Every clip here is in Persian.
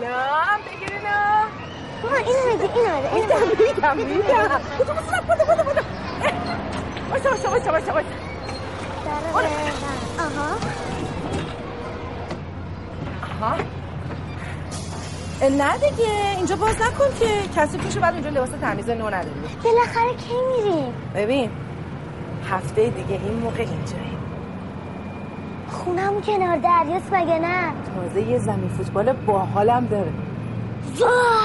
سلام بگیرینم بابا این میگه تو بسرم بودو باشا آها نه دیگه اینجا باز نکن که کسی پیشو بعد اونجا لباس تمیز نو نداری بالاخره کی میریم ببین هفته دیگه این موقع اینجایی خونم کنار دریاست مگه نه تازه یه زمین فوتبال باحالم داره واه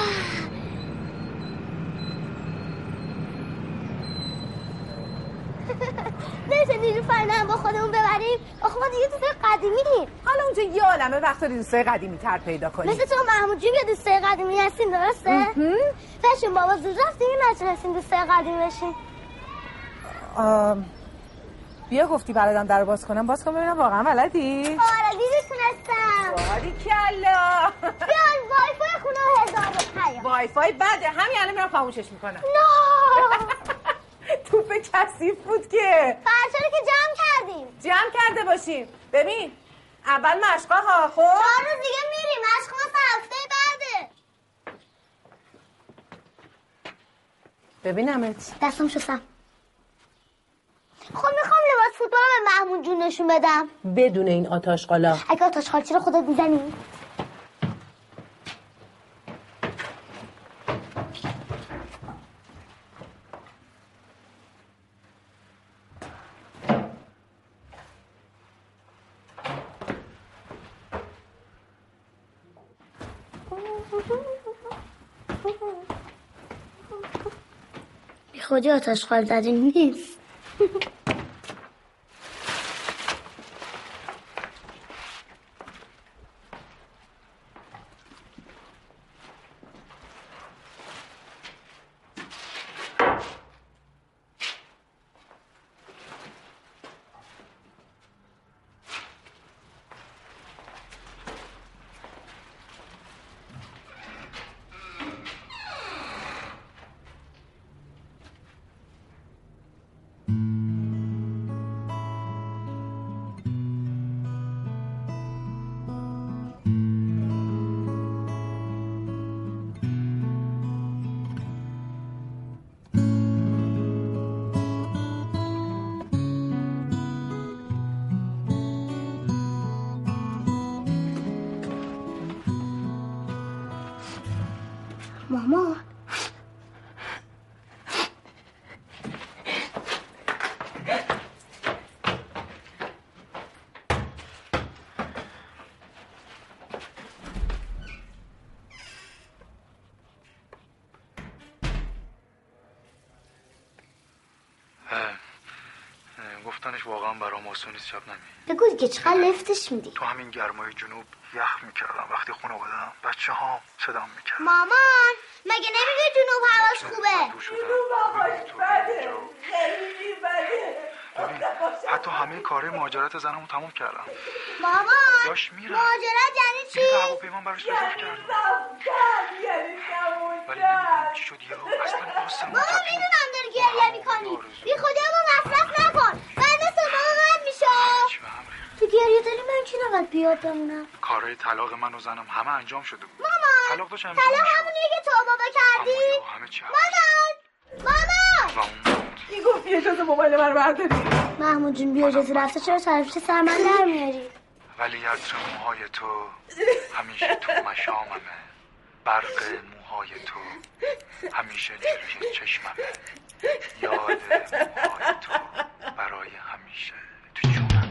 نمیشه نیلوفرم با خودمون ببریم آخه ما دیگه دوستای قدیمی دیم حالا اونجا یه عالمه وقتا دوستای قدیمی تر پیدا کنیم مثل تو محمود جون یه دوستای قدیمی هستیم درسته؟ بشین بابا زود رفتیم نتونستیم دوستای قدیمی بشیم بیا گفتی بلدم در باز کنم باز کنم ببینم واقعا بلدی آره دیدی تونستم باریکلا بیان وای فای خونه 1000 وای فای بده همین الان میرم خاموشش میکنم نه توپ کثیف بود که فرشا رو که جمع کرده باشیم ببین اول مشقا ها خب 4 روز دیگه میریم مشقا هفته بعده ببینمت دستم شستم خب میخوام لباس فوتبال به محمود جون نشون بدم بدون این آتاشقالا اگه آتاشقالچی رو خودت میزنی بی خودی آتاشقال زدی نیست مامان گفتنش واقعا برام آسون نیست شبنمی بگو دیگه چقدر لفتش میدی تو همین گرمای جنوب یخ میکردم وقتی خونه بودم بچه‌هام صدام میکردم مامان مگه نمیگه جنوب هواش خوبه جنوب هواش بده خیلی بده حتی همه کاره مهاجرت زنمو تموم کردم مامان مهاجرت یعنی چی؟ دیگه هواپیمام براش رزرو کردم ولی نمیدونم چی شد یهو اصلا آسمون بابا میدونم داری گریه میکنی بی خودی همون مصرف نکن بعد مثل بابا غم میشه تو گریه داری من که نباید بیاد دامونم کارهای طلاق من و زنم همه انجام شده بود مامان طلاق همونیه که تو بابا کردی مامان این گفت یه جز موبایل من رو برداری محمود جون بیا جز رفته چرا طرفشه سر من در میاری ولی عطر موهای تو همیشه تو مشاممه برق موهای تو همیشه جلوی چشممه یاد موهای تو برای همیشه تو جونم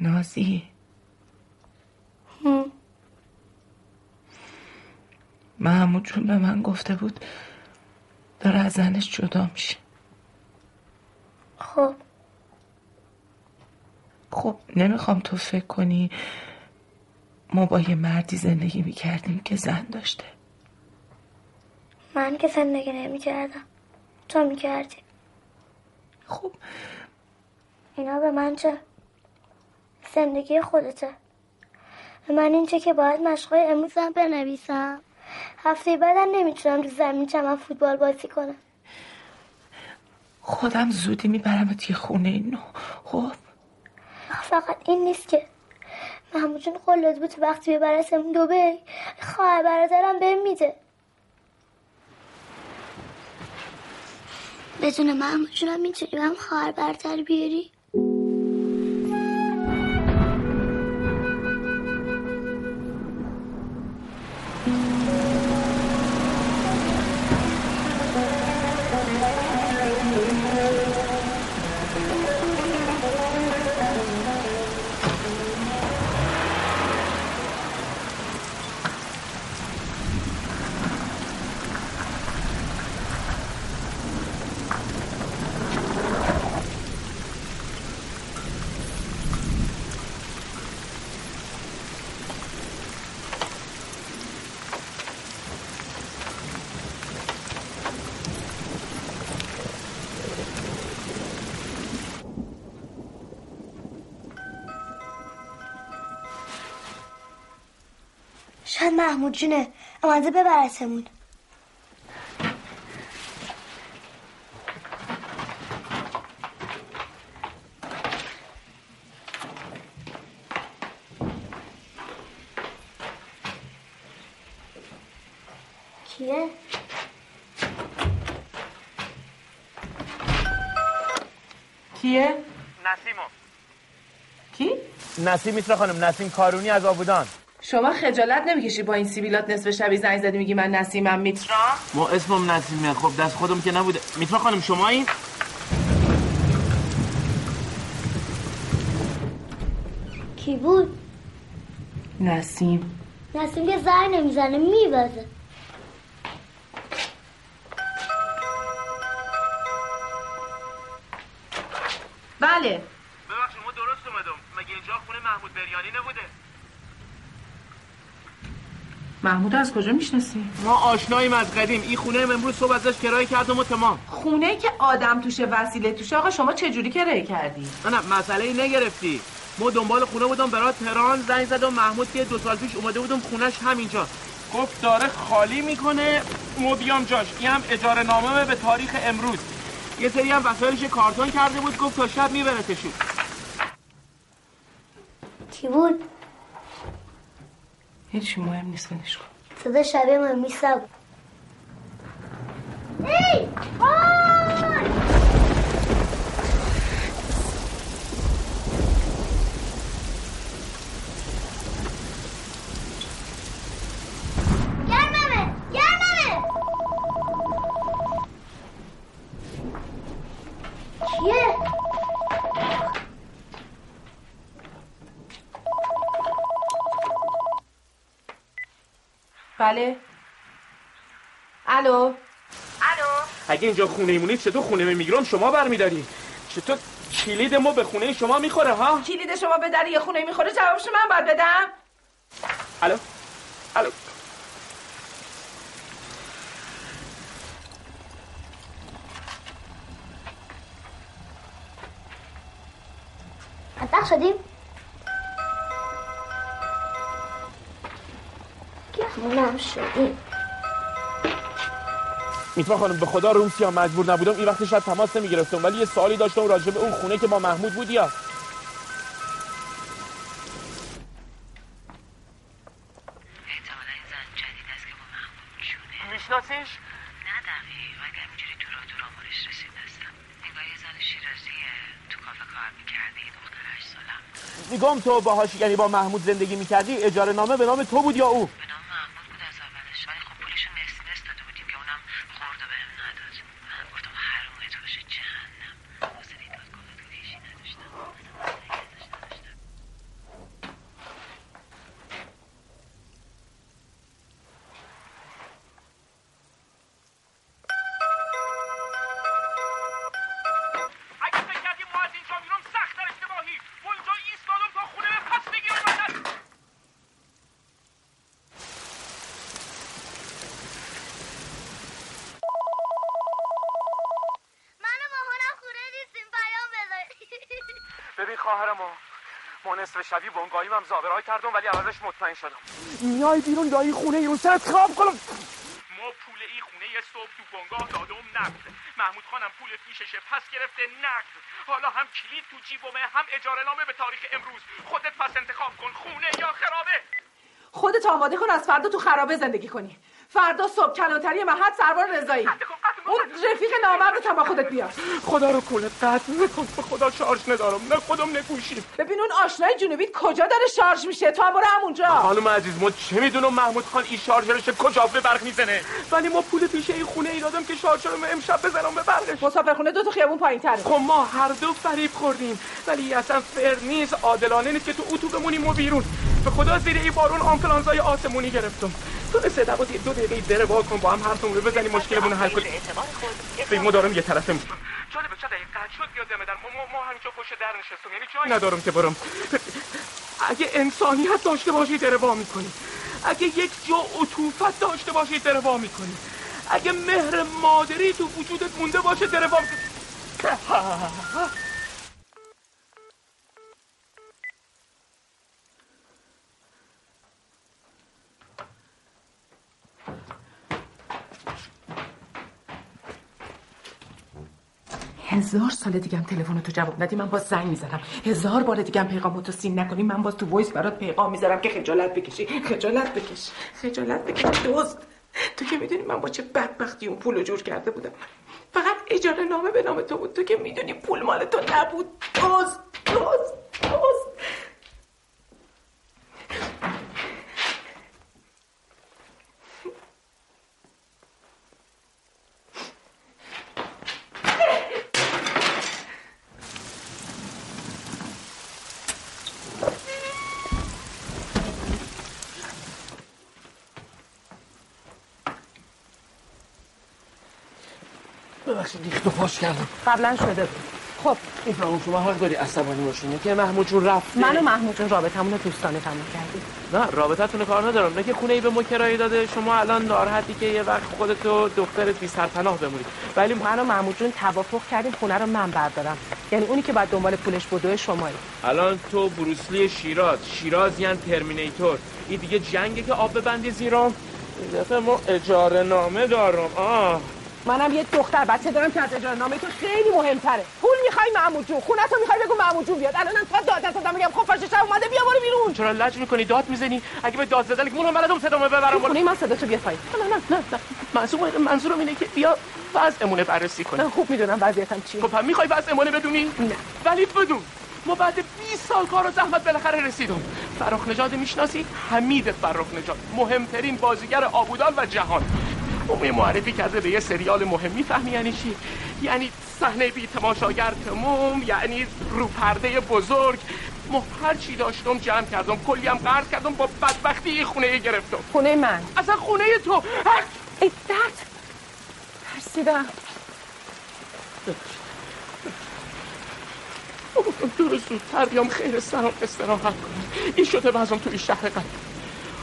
نازی محمود جون به من گفته بود داره از زنش جدا میشه. خب نمیخوام تو فکر کنی ما با یه مردی زندگی میکردیم که زن داشته. من که زندگی نمیکردم، تو میکردی. خب اینا به من چه؟ زندگی خودته. من این چه که باید مشقای امروزم بنویسم، هفته بعدم نمیتونم تو زمین چمن فوتبال بازی کنم. خودم زودی میبرمت یه خونه نو. خب فقط این نیست که محمود جون قولت بود وقتی ببرسم دبی خواهر برادرم بهم میده. بدون محمود جونم میتونی هم خواهر برادر بیاری؟ شاید محمود جونه امانده ببرتمون. کیه؟ کیه؟ نسیمو. کی؟ نسیم میترا خانم، نسیم کارونی از آبودان. شما خجالت نمیکشی با این سیبیلات نصف شبی زنگ زدی میگی من نسیمم میترا؟ ما اسمم نسیمه. خب دست خودم که نبوده. میترا خانم شما این؟ کی بود؟ نسیم. نسیم که زنگ نمیزنه میبازه. بله. ببخشید ما درست اومدم. مگه اینجا خونه محمود بریانی نبوده؟ محمود از کجا میشناسی؟ ما آشناییم از قدیم. این خونه امروز صبح ازش کرایه کردم و تمام. خونه که آدم توشه وسیله توشه. آقا شما چه جوری کرایه کردی؟ نه مسئله ای نگرفتی. ما دنبال خونه بودم برای تهران، زنگ زدم محمود که 2 سال پیش اومده بودم خونش همینجا. گفت داره خالی میکنه، ما بیام جاش. این هم اجاره نامه به تاریخ امروز. یه سری هم وسایلش کارتون کرده بود، گفت تا شب میبرتشون. کی بود؟ هیچی مهم نیست، ولش کن. صدا شبیه من میسم. ای آی گرممه گرممه. کیه؟ بله. الو. اگه اینجا خونه ایمونید چطور خونه میگیرم شما برمیدارید؟ چطور کلید ما به خونه شما میخوره ها؟ کلید شما به در یه خونه میخوره، جوابشو من باید بدم؟ الو. مطلق شدیم؟ میتوان خانم به خدا روسی هم مجبور نبودم این وقت شب تماس نمیگرفتم، ولی یه سوالی داشتم راجع به اون خونه که با محمود بود. یا احتمالا این زن جدید است که با محمود شونه. میشناسیش؟ نه دقیقی، ولی همینجوری دورا مالش رسیدستم. نگاه یه زن شیرازیه، تو کافه کار میکردی، دختر 8 سالم. میگم تو باهاش یعنی با محمود زندگی میکردی، اجاره نامه به نام تو بود یا او؟ ببین خواهرمو، ما نصف شبی بونگاییم هم زابرهای کردم ولی عوضش مطمئن شدم. میای بیرون دایی خونه یون سرت خواب کنم. ما پول ای خونه یه صبح تو بونگاه دادم نقد، محمود خانم پول پیششه پس گرفته نقد، حالا هم کلید تو جیبمه هم اجاره نامه به تاریخ امروز. خودت پس انتخاب کن، خونه یا خرابه. خودت آماده کن از فردا تو خرابه زندگی کنی. فردا صبح کلانتری محد سروار رضایی، اون رفیق نامردت هم با خودت بیار. خدا رو کنه قطع نکن، به خدا شارژ ندارم، نه خودم نکوشیم. ببین اون آشنای جنوبیت کجا داره شارژ میشه، تو هم برو همونجا. خانم عزیز ما چه میدونم محمود خان این شارژرش کجا به برق میزنه، ولی ما پول پیشه این خونه ایرادم که شارژرم امشب بزنم به برقش. مسافرخونه دو تا خیابون پایین‌تره. خب ما هر دو فریب خوردیم، ولی اصلا فر نیست، عادلانه نیست که تو اتو بمونیم و بیرون. به خدا زیر این بارون آنفلانزای آسمونی گرفتم. تو سه تا بود دو دقیقه دره وا کن با هم حرفمون رو بزنیم مشکلمون رو حل کنیم. فیلمو دارم یه طرفه می‌کنم. جالب چه دقیقه شد یادم در ما همینجا پشت در نشستم. یعنی جایی ندارم که برم. اگه انسانیت داشته باشی دره وا می‌کنی. اگه یک جو عطوفت داشته باشی دره وا می‌کنی. اگه مهر مادری تو وجودت مونده باشه دره وا می‌کنی. هزار سال دیگه هم تلفن تو جواب ندی من باز زنگ میزنم، هزار بار دیگه هم پیغاماتو سین نکنی من باز تو وایس برات پیغام میذارم که خجالت بکشی. خجالت بکش دوست، تو که میدونی من با چه بدبختی اون پولو جور کرده بودم، فقط اجاره نامه به نام تو بود، تو که میدونی پول مال تو نبود. دوست ریخت و پاش کردم. قبلا شده بود. خب میفهمم شما حال داری عصبانی باشین که محمود جون رفت. من و محمود جون رابطه‌مون رو دوستانه تموم کردیم. نه رابطه‌تون رو کار ندارم، نه که خونه ای به ما کرایه داده شما الان ناراحتی که یه وقت خودت و دخترت بی سرپناه بمونید. ولی من و محمود جون توافق کردیم خونه رو من بردارم، یعنی اونی که بعد دنبال پولش بودوی شمایی. الان تو بروسلی شیراز یعنی ترمینیتور، این دیگه جنگه که آب ببندی زیرم. دفعه ما اجاره نامه دارم. منم یه دختر بچه دارم که از اجاره نامه تو خیلی مهمتره. پول میخوای محمود جون، خونه تو میخوای بگو محمود جون بیاد. الانم تا داد زدم میگم خب فرش شب اومده بیا برو بیرون. چرا لج میکنی داد میزنی؟ اگه به داد زدن که منم بلدم صدامو ببرم. خونه من صدا تو بیا پایین. نه. منظورم اینه که بیا وضعمون رو بررسی کنیم. من خوب میدونم وضعیتم چیه. خب میخوای وضعمون بدونی؟ نه. ولی بدون. ما بعد 20 سال کار و زحمت بالاخره رسیدم. فرخ نژاد میشناسی؟ حمید فرخ نژاد، مهمترین بازیگر آبودان و جهان. اون معرفی کرده به یه سریال مهمی. فهمی یعنی چی؟ یعنی صحنه بی تماشاگر تموم، یعنی رو پرده بزرگ. ما هر چی داشتم جمع کردم، کلی هم قرض کردم، با بدبختی این خونه گرفتم. خونه من؟ اصلا خونه تو. ای درد ترسیدم. بگم دور زودتر بیام خیر سرم استراحت کنم. این شده بازم توی شهر قدیم.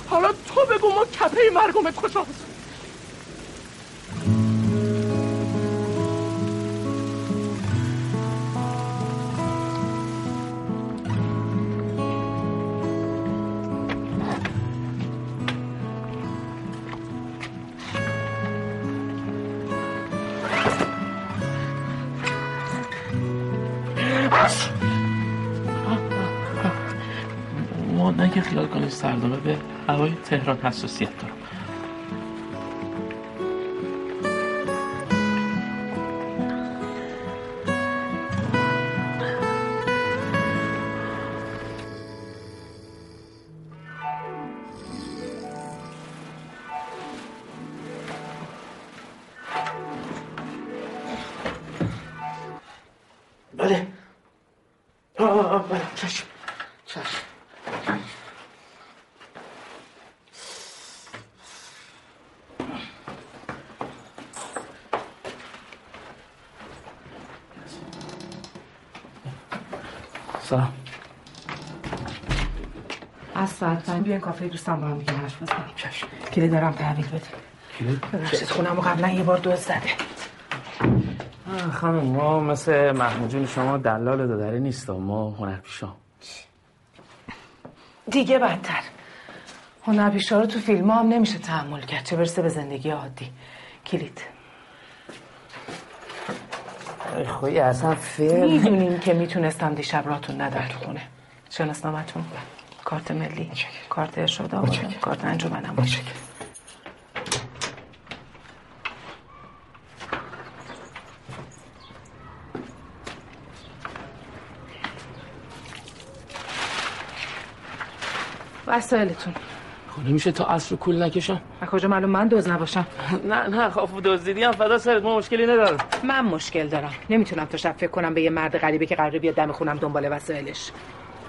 حالا تو بگو ما کپه مرگومت کجاست؟ که خیال کنید سردابه به هوای تهران حساسیت دارم. بیاین کافه دوستان با هم دیگه حرف بزنیم. چشم. کلی دارم تحویل بده. کلی؟ ببخشید خونمو قبلا یه بار دوست زده. خانم ما مثل محمود جون شما دلال دادره نیستم، ما هنرپیشام. دیگه بدتر، هنرپیشا رو تو فیلم هم نمیشه تحمل کرد، چه برسه به زندگی عادی. کلید خویی اصلا فیلم میدونیم که میتونستم دیشب راتون ندار تو خونه شناسنامتون، کارت ملی، کارت ارشاد آوردم، کارت انجمنم. وسایلتون خونه میشه تا عصر کول نکشم؟ از کجا معلوم من دوز نباشم؟ نه خافو دزدیدی هم فدا سرت، ما مشکلی ندارم. من مشکل دارم، نمیتونم تا شب فکر کنم به یه مرد غریبه که قراره بیاد دم خونم دنبال وسایلش.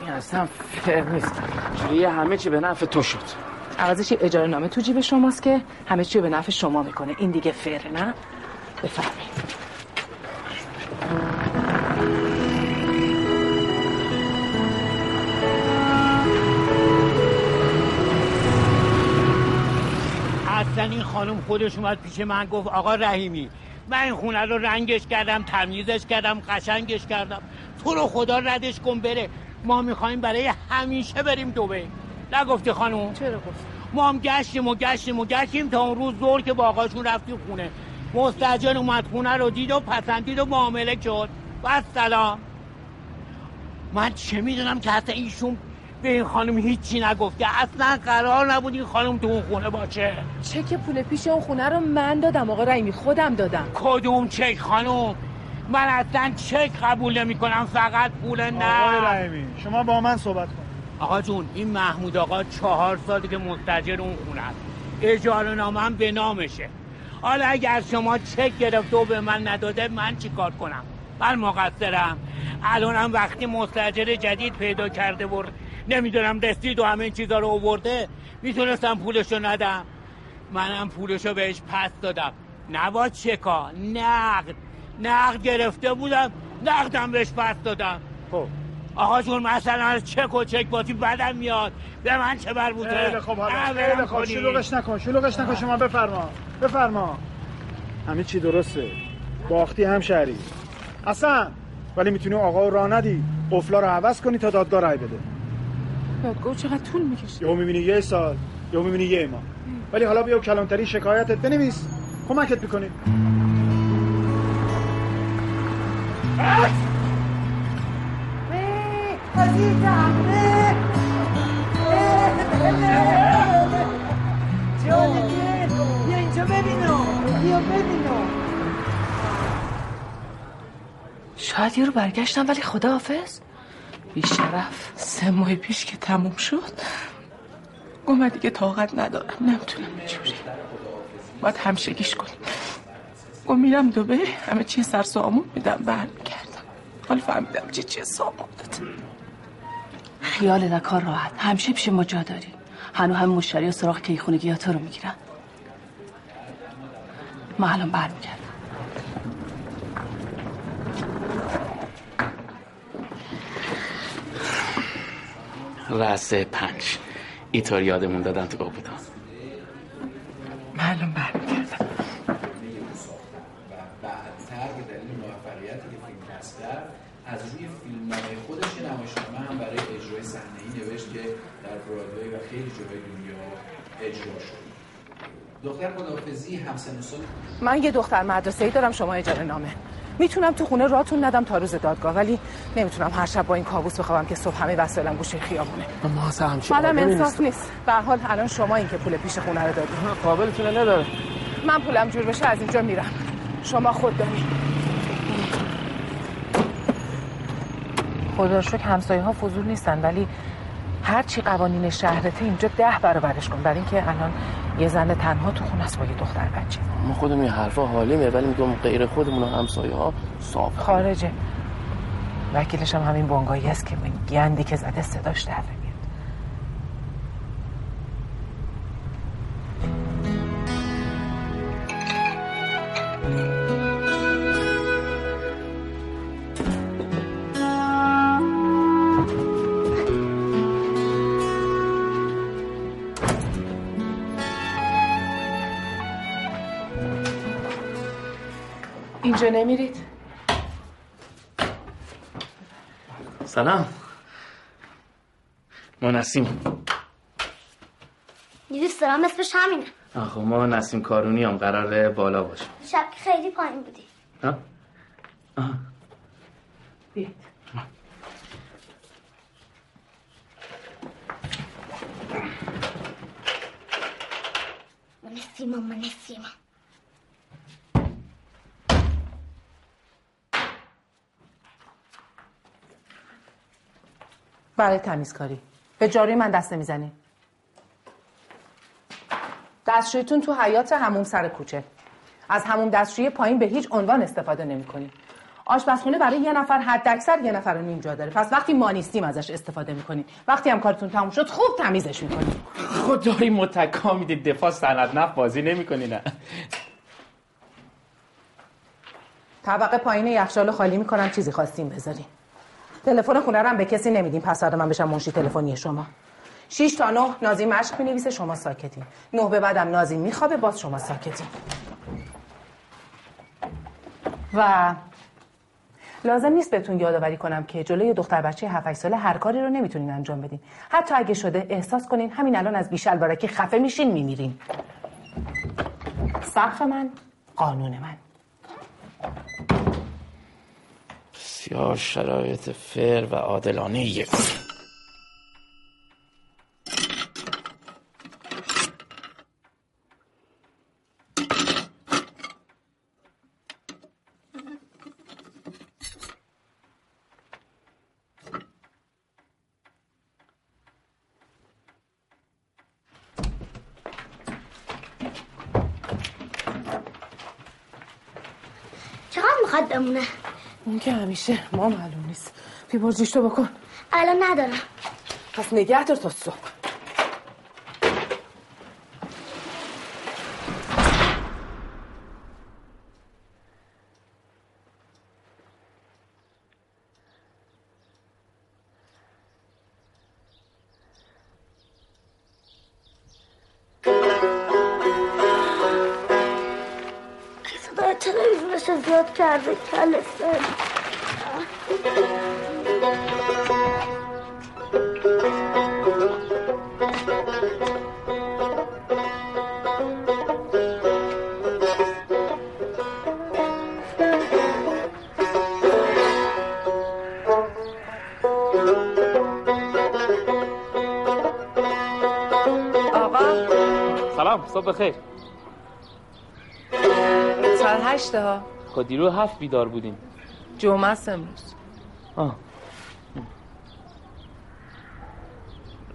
این اصلا فکر نیست، جوری همه چی به نفع تو شد. عوضش یه اجاره نامه تو جیب شماست که همه چی به نفع شما میکنه. این دیگه فره نه؟ بفرمایید. اصلا این خانم خودش اومد پیش من گفت آقا رحیمی من این خونه رو رنگش کردم، تمیزش کردم، قشنگش کردم، تو رو خدا ردش کن بره، ما میخوایم برای همیشه بریم دبی. نگفتی خانم؟ چرا گفت؟ ما هم گشتیم تا اون روز زور که با آقاشون رفتیم خونه، مستاجر اومد خونه رو دید و پسندید و معامله کرد و سلام. من چه میدونم که حتی ایشون به این خانم هیچی نگفته، اصلا قرار نبود این خانم تو اون خونه باشه. چک پول پیش اون خونه رو من دادم آقا رحیمی، خودم دادم. کدوم چک خانم؟ من اصلا چک قبول نمی کنم، فقط پول. نه آقا رحیمی شما با من صحبت کن. آقا جون این محمود آقا 4 ساله که مستاجر اون خونه است، اجاره نامه هم به نامشه. حالا اگر شما چک گرفته و به من نداده من چیکار کنم؟ من مقصرم. الانم وقتی مستاجر جدید پیدا کرده بود نمیدونم دستید و همه این چیزا رو آورده، میتونستم پولشو ندم، منم پولشو بهش پس دادم. نبا چکا، نقد گرفته بودم، نقدم بهش پس دادم. خب آقا جون مثلا از چک و چک باتی بدم میاد، به من چه بر بوده. خیلی خب حالا شلوغش نکن. شما بفرما. همه چی درسته، باختی همشهری اصلا، ولی میتونی آقا رو راه ندی، قفلا رو عوض کنی تا دادگاه رای بده. گو چقدر طول میکشه، یهو میبینی 1 سال، یهو میبینی 1 ماه. ولی حالا بیا کلانتری شکایتت بنویس، کمکت میکنیم. بیا اینجا ببینو. شاید یه رو برگشتم ولی خداحافظ. بیشرف 3 ماه پیش که تموم شد گفتم دیگه طاقت ندارم، نمیتونم اینجوری، باید همشگیش کنیم. گفتم میرم دبی، همه چی سرسو آمون میدم برمیگردم. حالا فهمیدم چی سامان دادم. خیال نکار راحت، همشه پیش ما جا داری. هنو هم مشتری و سراغ کیخونگی ها تو رو میگیرن. ما الان برمیگردم. راسه 5 اینطور یادمون دادن تو آبودان. معلوم برمیگردم. بعدتر به دلیل موفقیت فیلم مستر از روی فیلمنامه خودش نمایشنامه هم برای اجرای صحنه‌ای نوشت که در برادوی و خیلی جاهای دنیا اجرا شد. دختر خداحافظی همسن و سال. من یه دختر مدرسه‌ای دارم، شما اجاره نامه. میتونم تو خونه راتون ندم تا روز دادگاه، ولی نمیتونم هر شب با این کابوس بخوابم که صبح همه وسایلم گوشه خیابونه. ما اصلا همچین آدمی نیستیم. انصاف نیست. به هر حال الان شما این که پول پیش خونه رو دادی قابلتونه نداره. من پولم جور بشه از اینجا میرم، شما خود داری. خدا رو شکر همسایه‌ها فضول نیستن، ولی هر چی قوانین شهرته اینجا 10 برابرش کن، برای اینکه الان یه زن تنها تو خونه است با یه دختر بچه. ما خودم این حرفا حالیمه، ولی میگم غیر خودمون و همسایه‌ها صاف خارجه. وکیلش هم همین بونگایی است که من گندی که زده صداش در میاد. اینجا نمیرید؟ سلام ما نسیم. یه دوست دارم اسمش همینه. آخه ما نسیم کارونی هم قراره بالا باشم. شب که خیلی پایین بودی. ها؟ آها بیت ما نسیم برای تمیزکاری به جاروی من دست نمیزنی. دستشویتون تو حیاط هموم سر کوچه. از هموم دستشویی پایین به هیچ عنوان استفاده نمی‌کنی. آشپزخونه برای یه نفر حداکثر یه نفر و نیم جا داره. پس وقتی ما نیستیم ازش استفاده می‌کنی. وقتی هم کارتون تموم شد خوب تمیزش می‌کنی. خدای متکا میده دفاع سند نفت بازی نمی‌کنی نه. طبقه پایین یخچالو خالی می‌کنم چیزی خواستیم بذارین. تلفن خونه رو هم به کسی نمیدیم. پسورد من بشم منشی تلفنی شما. 6 تا 9 نازی مشق می‌نویسه شما ساکتین. 9 به بعدم نازی میخوابه باز شما ساکتین. و لازم نیست بهتون یادآوری کنم که جلوی دختر بچه 7 8 ساله هر کاری رو نمیتونین انجام بدین. حتی اگه شده احساس کنین همین الان از بی‌شلوارکی خفه میشین میمیرین. سقف من قانون من. بسیار شرایط فر و عادلانه. چقدر میخواد بمونه؟ اون که همیشه ما معلوم نیست. بی برجیش تو بکن. الان ندارم. پس نگه دار تا صبح. زیاد کرده کلسه. آقا سلام، صبح بخیر. ساعت 8 ها خود دیرو 7 بیدار بودیم. جمعه است امروز. آه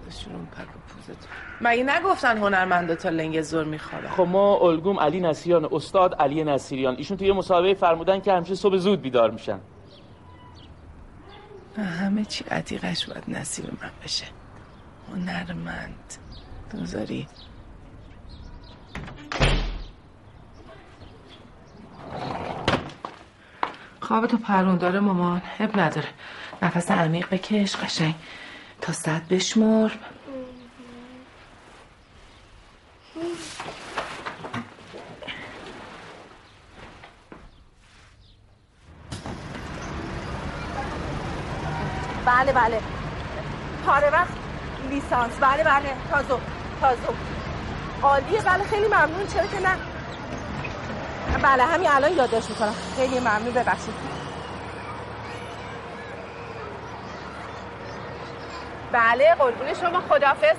بشورم پک پوزتو. مگه نگفتن هنرمندا تا لنگ زور میخوابن؟ خب ما الگوم علی نصیریان، استاد علی نصیریان، ایشون توی یه مصاحبه فرمودن که همیشه صبح زود بیدار میشن. همه چی عتیقش باید نصیب من بشه. هنرمند دوزاری خوابتو پرون داره مامان. اب نداره. نفس عمیق بکش قشنگ تا 100 بشمر. بله پاره وقت لیسانس. بله تازه عالیه. بله خیلی ممنون. چرا که نه. بله همین الان یادداشت میکنم. خیلی ممنون. ببخشید. بله قربون شما. خداحافظ.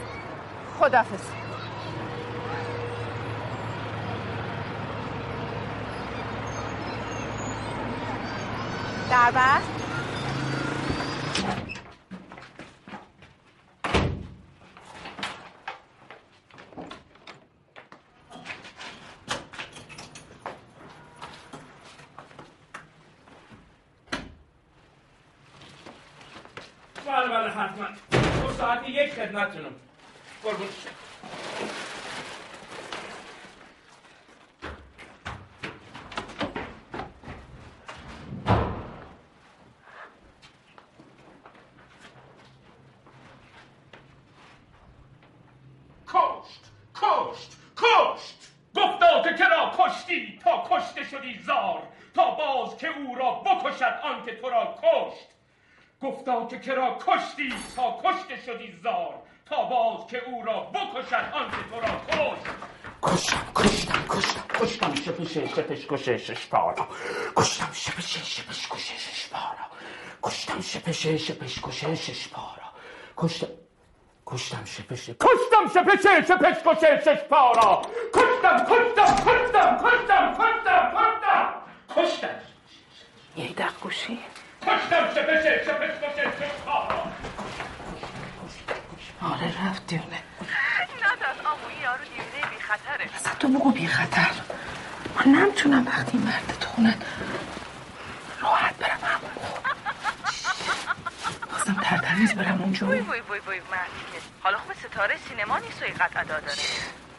در بست. کشت گفتا که کرا کشتی تا کشته شدی زار تا باز که او را بکشد آن که تو را کشت. گفتا که کرا کشتی تا کشته شدی زار، تا باز که او را بکشد آن که تو را کشت. کشتم شپش کشش پارا، کشتم شپش کشش پارا، کشتم شپش کشش پارا، کشتم شپش کشش پارا، کشتم یه دقوشی آره رفت دیونه. نه از آموی یارو دیونه بی خطره. اصلا تو بگو بی خطر، من نمتونم وقتی مرد تو خونه راحت برم همون بازم تردمیز برم اونجا. بوی بوی بوی بوی مرد حالا خوب ستاره سینما نیست و این قطع ادا داره.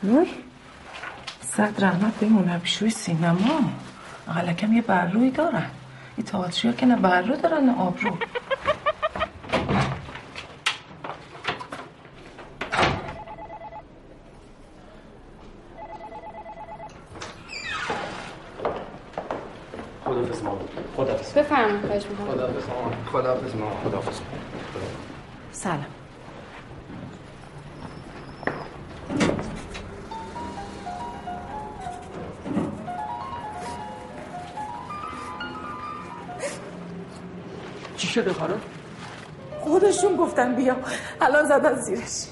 بوی صد رحمت به منبیشوی سینما اقلکم یه برروی دارن. این تئاترچی ها که نه بررو دارن نه آبرو. خداحافظ مامان. خداحافظ. بفرمایید خواهش می‌کنم. خداحافظ مامان. خداحافظ مامان. خداحافظ. سلام. شده خانم؟ خودشون گفتن بیا، الان زدن زیرش.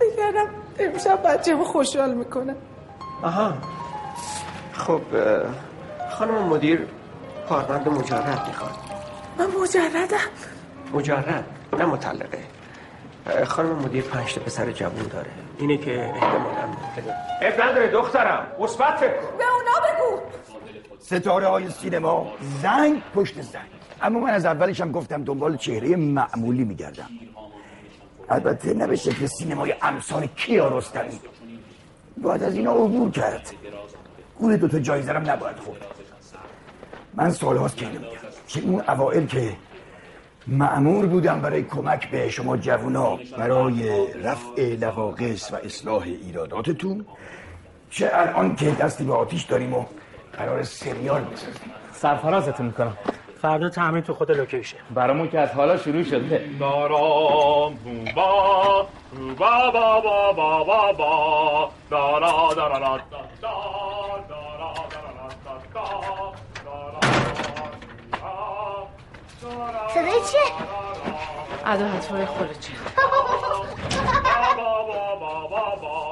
بگردم امشب بچه‌مو خوشحال میکنم. آها خب خانم مدیر کارمند مجرد میخواد. من مجردم؟ مجرد نه مطلقه. خانم مدیر 5 تا پسر جوون داره، اینه که احتمالاً اب نداره دخترم مثبت فکر کن. به اونا بگو. ستاره های سینما زنگ پشت زنگ، اما من از اولش هم گفتم دنبال چهره معمولی میگردم، البته نه به شکل سینمای امثال کیارستمی. باید از اینا عبور کرد، گول 2 تا جایزه هم نباید خورد. من سال هاست که اینو میگم که اون اوائل که مأمور بودم برای کمک به شما جوونا برای رفع نواقص و اصلاح ایراداتتون، چه الان که دستی به آتیش داریم و قرار سریال بسازیم. سرفرازتون میکنم. فردا تمرین تو خود لوکیشن برامون که از حالا شروع شده. دارام با با با با با با با دارا دارا دارا دارا دارا. صدای چیه؟ ادا حتفای خود چیه؟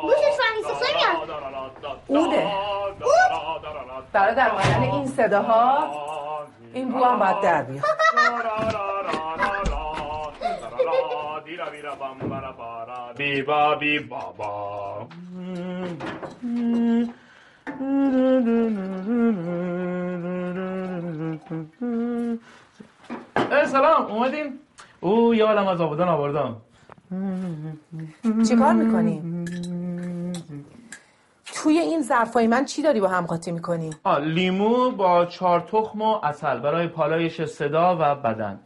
بوشش فرمیسه سایی میاد اوده اود برای در مدن این صداها این بو هم باید در بیان. بیبا بیبا با سلام اومدین؟ او یه عالم از آبادان آوردم. چی کار میکنی؟ توی این ظرفای من چی داری با هم قاطی میکنی؟ لیمو با 4 تخم و عسل برای پالایش صدا و بدن.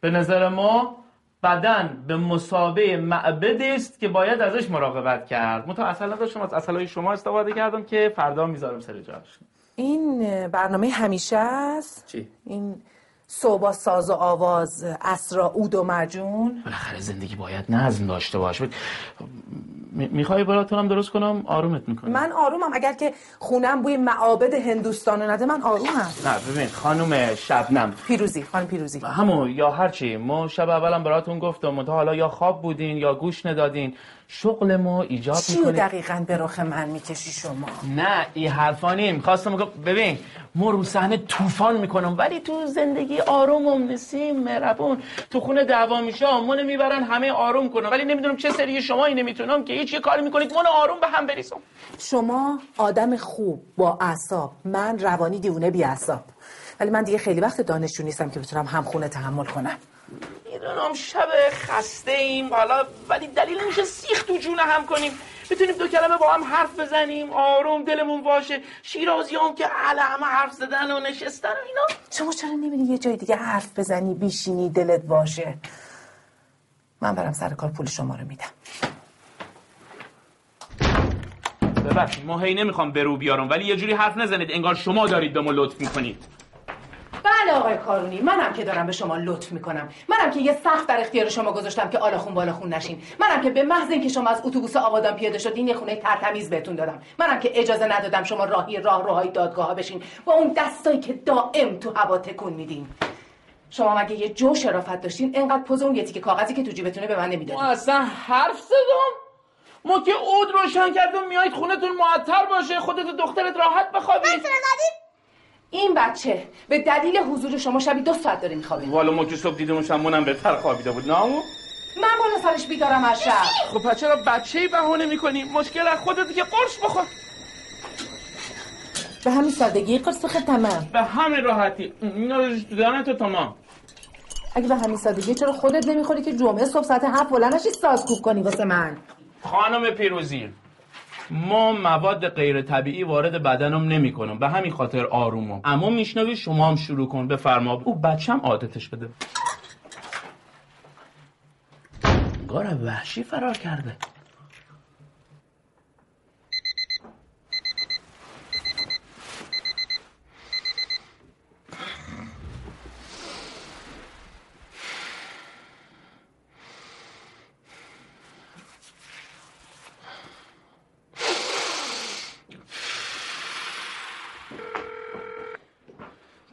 به نظر ما بدن به مسابه معبدی است که باید ازش مراقبت کرد. من تا عسل نداشتم، از عسلای شما استفاده کردم که فردا میذارم سر جاش. این برنامه همیشه است؟ چی؟ این صوبا ساز و آواز اسرا عود و مرجون. بالاخره زندگی باید نظم داشته باشه. میخوای براتونم درست کنم آرومت میکنم. من آرومم، اگر که خونم بوی معابد هندوستانو نده من آرومم. نه ببین خانم شبنم پیروزی، خانم پیروزی همون یا هرچی، ما شب اولم براتون گفتم تا حالا یا خواب بودین یا گوش ندادین. شغل ما ایجاد میکنه. چی دقیقاً به رخ من میکشی شما؟ نه این حرفا نیم، خواستم بگم ببین ما رو صحنه طوفان میکنم ولی تو زندگی آرومم نسیم مهربون. تو خونه دعوا میشه، منو میبرن همه آروم کنن ولی نمیدونم چه سری شما اینو میتونم که هیچ کاری میکنید منو آروم به هم بریزم. شما آدم خوب با اعصاب، من روانی دیوونه بی اعصاب. ولی من دیگه خیلی وقت دانشجو نیستم که بتونم همخونه تحمل کنم. میدونم شب خسته ایم حالا، ولی دلیل میشه سیخ تو جون هم کنیم، بتونیم 2 کلمه با هم حرف بزنیم آروم دلمون باشه. شیرازی هم که همه حرف زدن و نشستن و اینا. شما چرا نمیری یه جای دیگه حرف بزنی بیشینی دلت باشه؟ من برم سر کار، پول شما رو میدم. ببخشید ما هی نمیخوام برو بیارم ولی یه جوری حرف نزنید انگار شما دارید دمو لطف میکنید. بله آقای کارونی، منم که دارم به شما لطف میکنم، منم که یه سقف در اختیار شما گذاشتم که آلاخون بالاخون نشین، منم که به محض اینکه شما از اتوبوس آبادان پیاده شدین یه خونه ترتمیز بهتون دادم، منم که اجازه ندادم شما راهروهای دادگاه‌ها بشین با اون دستایی که دائم تو هوا تکون میدین. شما مگه یه جو شرافت داشتین اینقدر پوز اون یه تیکه کاغذی که تو جیبتونه به من نمیدادین؟ اصلا حرف زدم؟ ما که عود روشن کردم میایید خونتون معطر باشه، خودت و دخترت راحت بخوابید. این بچه به دلیل حضور شما شبی 2 ساعت داره میخوابه. والا ما که صبح دیدمون شمونم بهتر خوابیده بود. نامو من بالا سرش بیدارم از شب. خب پس چرا بچه‌ای بهونه میکنی؟ مشکل از خودت که قرص بخور. به همین سادگی قرص بخور تمام. به همین راحتی. اینا رو تو دهنت تمام. اگه به همین سادگی چرا خودت نمیخوری که جمعه صبح ساعت 7 بلند نشی سازکوب کنی واسه من؟ خانم پیروزی، ما مواد غیر طبیعی وارد بدنم نمیکنم، به همین خاطر آرومم. اما میشنوی شما هم شروع کن، بفرما او بچه‌م عادتش بده. گاره وحشی فرار کرده.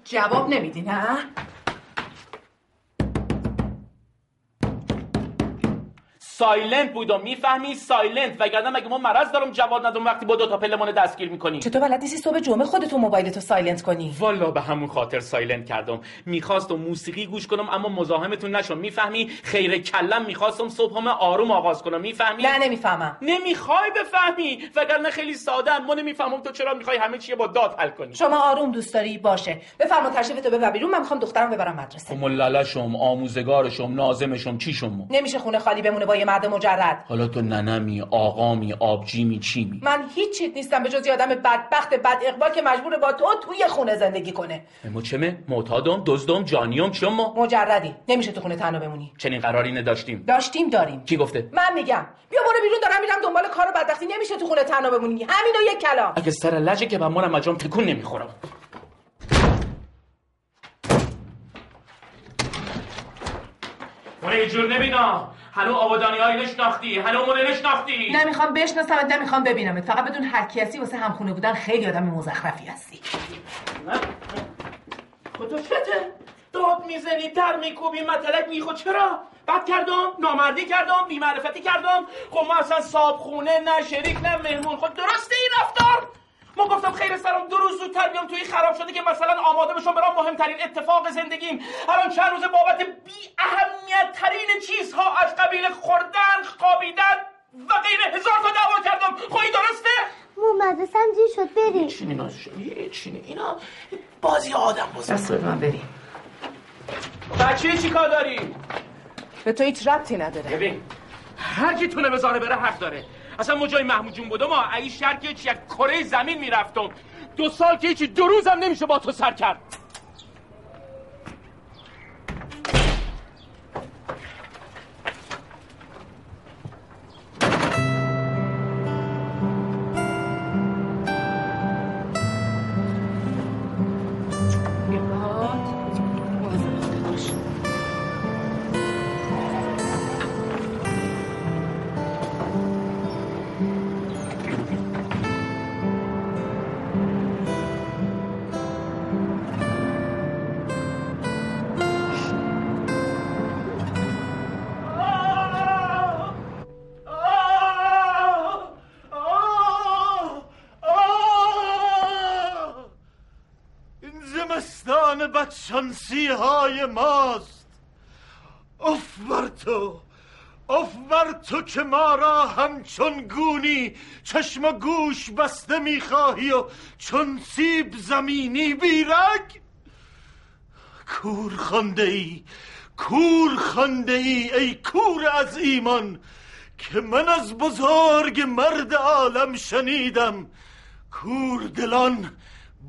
جواب نمیدی نه؟ سایلنت بودم، میفهمی؟ سایلنت، وگرنه مگه ما مرض دارم جواب ندم وقتی با 2 تا پلمون دستگیر میکنی؟ چطور بلد نیستی صبح جمعه خودتو موبایلتو سایلنت کنی؟ والا به همون خاطر سایلنت کردم، میخواستم موسیقی گوش کنم اما مزاحمتون نشم، میفهمی؟ خیر کلم میخواستم صبحم آروم آغاز کنم، میفهمی؟ نه نمیفهمم. نمیخوای بفهمی، وگرنه خیلی ساده ام، من نمیفهمم تو چرا میخوای همه چی با داد حل کنی. شما آروم دوست داری باشه، بفرما تشریفتو ببر بیرون، من میخوام دخترمو ببرم مدرسه. ملالاشم، آموزگارشم، ناظمشم، چیشم؟ نمیشه خونه خالی بمونه با مرد مجرد. حالا تو ننمی، آقامی، آبجیمی، چیمی؟ من هیچ چیز نیستم به جز یه آدم بدبخت بد اقبال که مجبور با تو توی خونه زندگی کنه. اما چمه؟ معتادم، دزدم، جانیم، چما؟ مجردی، نمیشه تو خونه تنها بمونی. چنین قراری نداشتیم. داشتیم داریم. کی گفته؟ من میگم. بیا برو بیرون، دارم میرم دنبال کارو، بدبختی نمیشه تو خونه تنها بمونی. همینو یک کلام. اگه سر لجه که من مجام تکون نمیخورم. من اینجور نمینا. هنو آبادانی‌ها رو نشناختی، هنو من رو نشناختی. نمیخوام بشناسمت، نمیخوام ببینمت، فقط بدون هرکی هستی واسه همخونه بودن خیلی آدم مزخرفی هستی. خودتو چته؟ داد میزنی، در میکوبی، مطلق میخو. چرا؟ بد کردم، نامردی کردم، بی‌معرفتی کردم. خب ما اصلا صاحب خونه نه شریک نه مهمون. خود درسته این رفتار؟ ما گفتم خیر سرم 2 روز زودتر بیام توی خراب شده که مثلا آماده بشم برام مهمترین اتفاق زندگیم. الان چند روز بابت بی اهمیت ترین چیزها از قبیل خوردن، خوابیدن و غیره 1000 تا دعوا کردم. خواهی درسته؟ مو مدرسه هم دیر شد بریم. هیچی نه اینا بازی آدم بازه. دست من بریم. بچه چی کار داری؟ به تو هیچ ربطی نداره. ببین هر کی تونه بذاره بره حق داره. اصلا ما جای محمود جون بودم، ای شرکه چی کره زمین میرفتم. 2 سال که هیچی، 2 روزم نمیشه با تو سر کرد. شانسی های ماست. اف بر تو که ما را همچون گونی چشم و گوش بسته میخواهی و چون سیب زمینی بیرک کور خنده ای ای کور از ایمان که من از بزرگ مرد عالم شنیدم کور دلان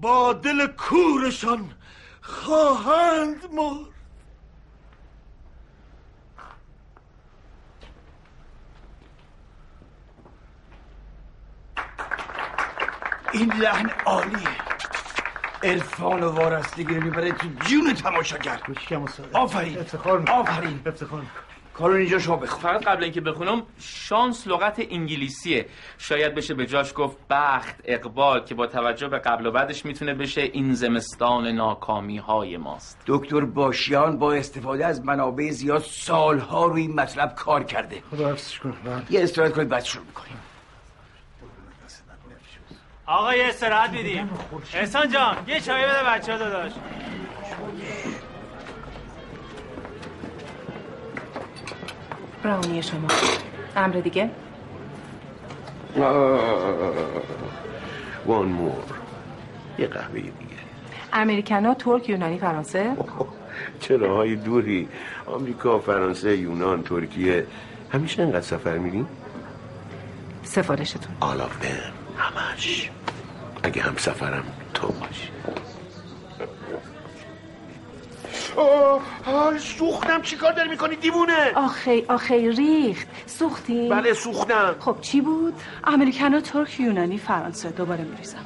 با دل کورشان خواهند مرد. این لحن عالیه، عرفان و وارستگی رو میبره تو جون تماشاگر. کوچیکم استاد. آفرین. افتخار میکنم. آفرین. افتخار میکنم. کارون اینجا شما بخون. فقط قبل اینکه بخونم، شانس لغت انگلیسیه، شاید بشه به جاش گفت بخت، اقبال، که با توجه به قبل و بعدش میتونه بشه این زمستان ناکامی های ماست. دکتر باشیان با استفاده از منابع زیاد سالها روی این مطلب کار کرده. خدا حفظش کنه. یه استراحت کنید بعد شروع می‌کنیم. آقا یه استراحت بدیم. احسان جان یه چای بده بچه‌ها داداش. براونی شما امر دیگه؟ وان مور، یه قهوه دیگه. امریکانا، ترک، یونانی، فرانسه؟ چرا های دوری، آمریکا، فرانسه، یونان، ترکیه. همیشه اینقدر سفر میریم؟ سفارشتون all of them، همش. اگه هم سفرم تو باشی. آه سوختم. چی کار داری میکنی دیوونه؟ آخه ریخت. سوختی؟ بله سوختم. خب چی بود؟ امریکانو، ترک، یونانی، فرانسه. دوباره میریزم.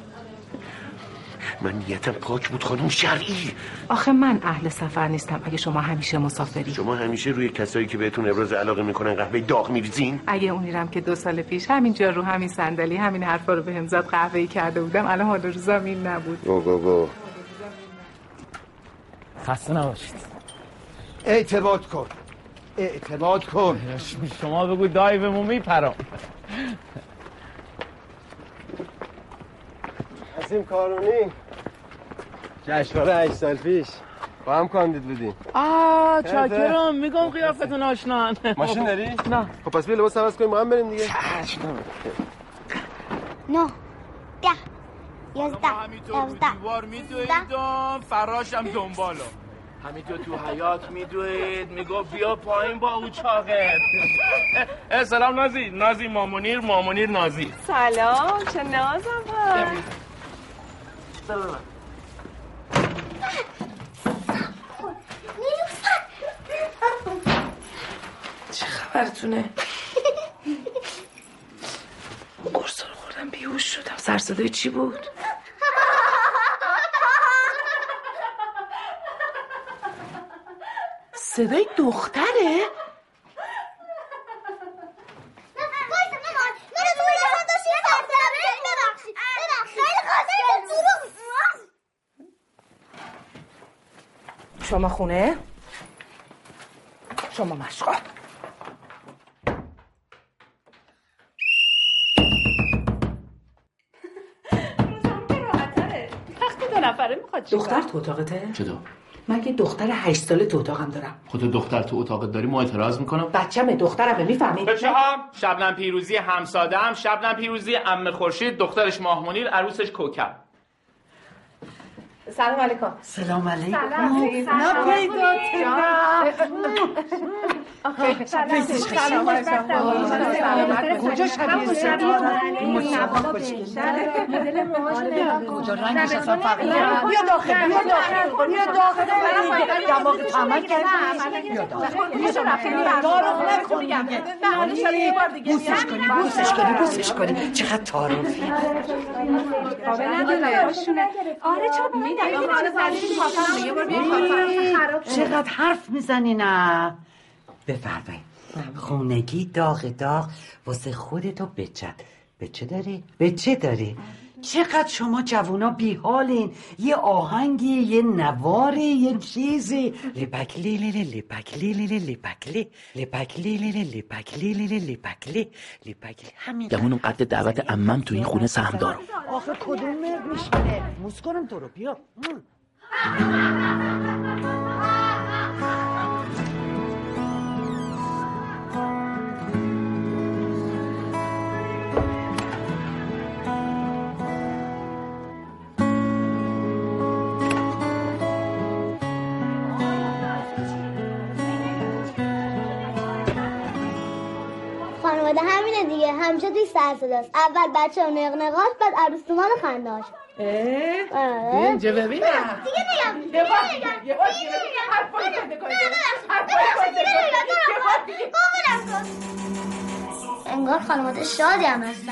من نیتم پاک بود خانم شرعی. آخه من اهل سفر نیستم. اگه شما همیشه مسافری، شما همیشه روی کسایی که بهتون ابراز علاقه میکنن قهوه داغ میریزین. اگه اونیرم که 2 سال پیش همینجا رو همین صندلی همین حرفا رو بهم زد قهوه‌ای کرده بودم، الان حال روزام این نبود. بابا خسته نباشید. اعتماد کن. شما بگو دایومو میپرام. عظیم کارونی، جشنواره 8 سال پیش با هم کاندید بودیم. چاکرم. میگم قیافتون آشنان. ماشین داری؟ نه. خب پس بیا لباس عوض کنیم با هم بریم دیگه. آشنا. 11 دیوار میدویدم، فراشم دنبالو. همینطور تو حیات میدوید، میگو بیا پایین با او چاقت. سلام نازی. نازی مامونیر، مامونیر نازی. سلام. چه نازم هست. سلام. چه خبرتونه؟ قرصا رو خوردم بیهوش شدم. سرصدای چی بود؟ صدای دختره؟ شما خونه؟ شما مشغول. دختر تو اتاقته؟ چطور؟ من یه دختر 8 ساله تو اتاقم دارم. خودت دختر تو اتاقت داری؟ ما اعتراض میکنم. بچه‌مه، دخترمه، میفهمی؟ بچه هم شبنم پیروزی همساده هم، شبنم پیروزی عمه خورشید، دخترش ماهمنیر، عروسش کوکب. سلام علیکم. سلام علیکم. سلام علیکم. نپیدات. سلام علیکم. کجا شبیه شدید؟ مصطفی خوشگل. مدل موهاش کجا رنگش اصلا فرق نداره. بیا داخل. دماغ تمام کرد. بیا داخل. یه رفتن دارو نکن دیگه. حالش یه بار دیگه. بوسش کنی. چقدر تعارفی. قابل نداره. خوشونه. آره چون چقدر حرف میزنی. نه بفرمایید. خونگی داغ واسه خودتو بچه داری. چقدر شما جوونا بیحالین. یه آهنگی، یه نواری، یه چیزی. لپکلی. همین گمونم قد دعوت عمم تو این خونه سهم دارم. آخه کدوم مرد میشکنه. موز کنم تو رو. بیا خانواده همینه دیگه، همشه توی سرسداست. اول بچه و نقنقاش، بعد عروستومان و خنداش. اینجا ببینم دیگه نگم. حرف باید کنم. انگار خانواده شادی هم هستن.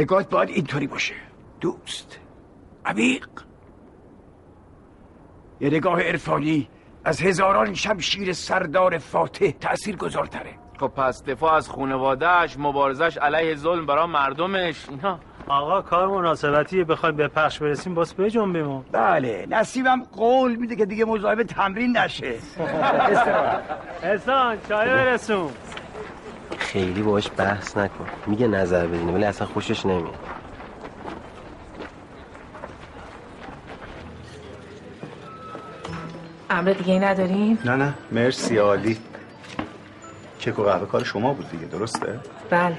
نگاهت باید اینطوری باشه، دوست، عمیق، یه نگاه عرفانی از هزاران شمشیر سردار فاتح تأثیر گذارتره. خب پس دفاع از خانوادهش، مبارزش علیه ظلم برای مردمش، اینا. آقا کار مناسبتیه، بخوایم به پخش برسیم باز بجنبیم ما. بله، نصیبم قول میده که دیگه مزاحم تمرین نشه. احسان چای برسون. خیلی باش بحث نکن، میگه نظر بدین ولی اصلا خوشش نمیاد. امر دیگه ندارین؟ نه مرسی، عالی. کیک و قهوه کار شما بود دیگه، درسته؟ بله،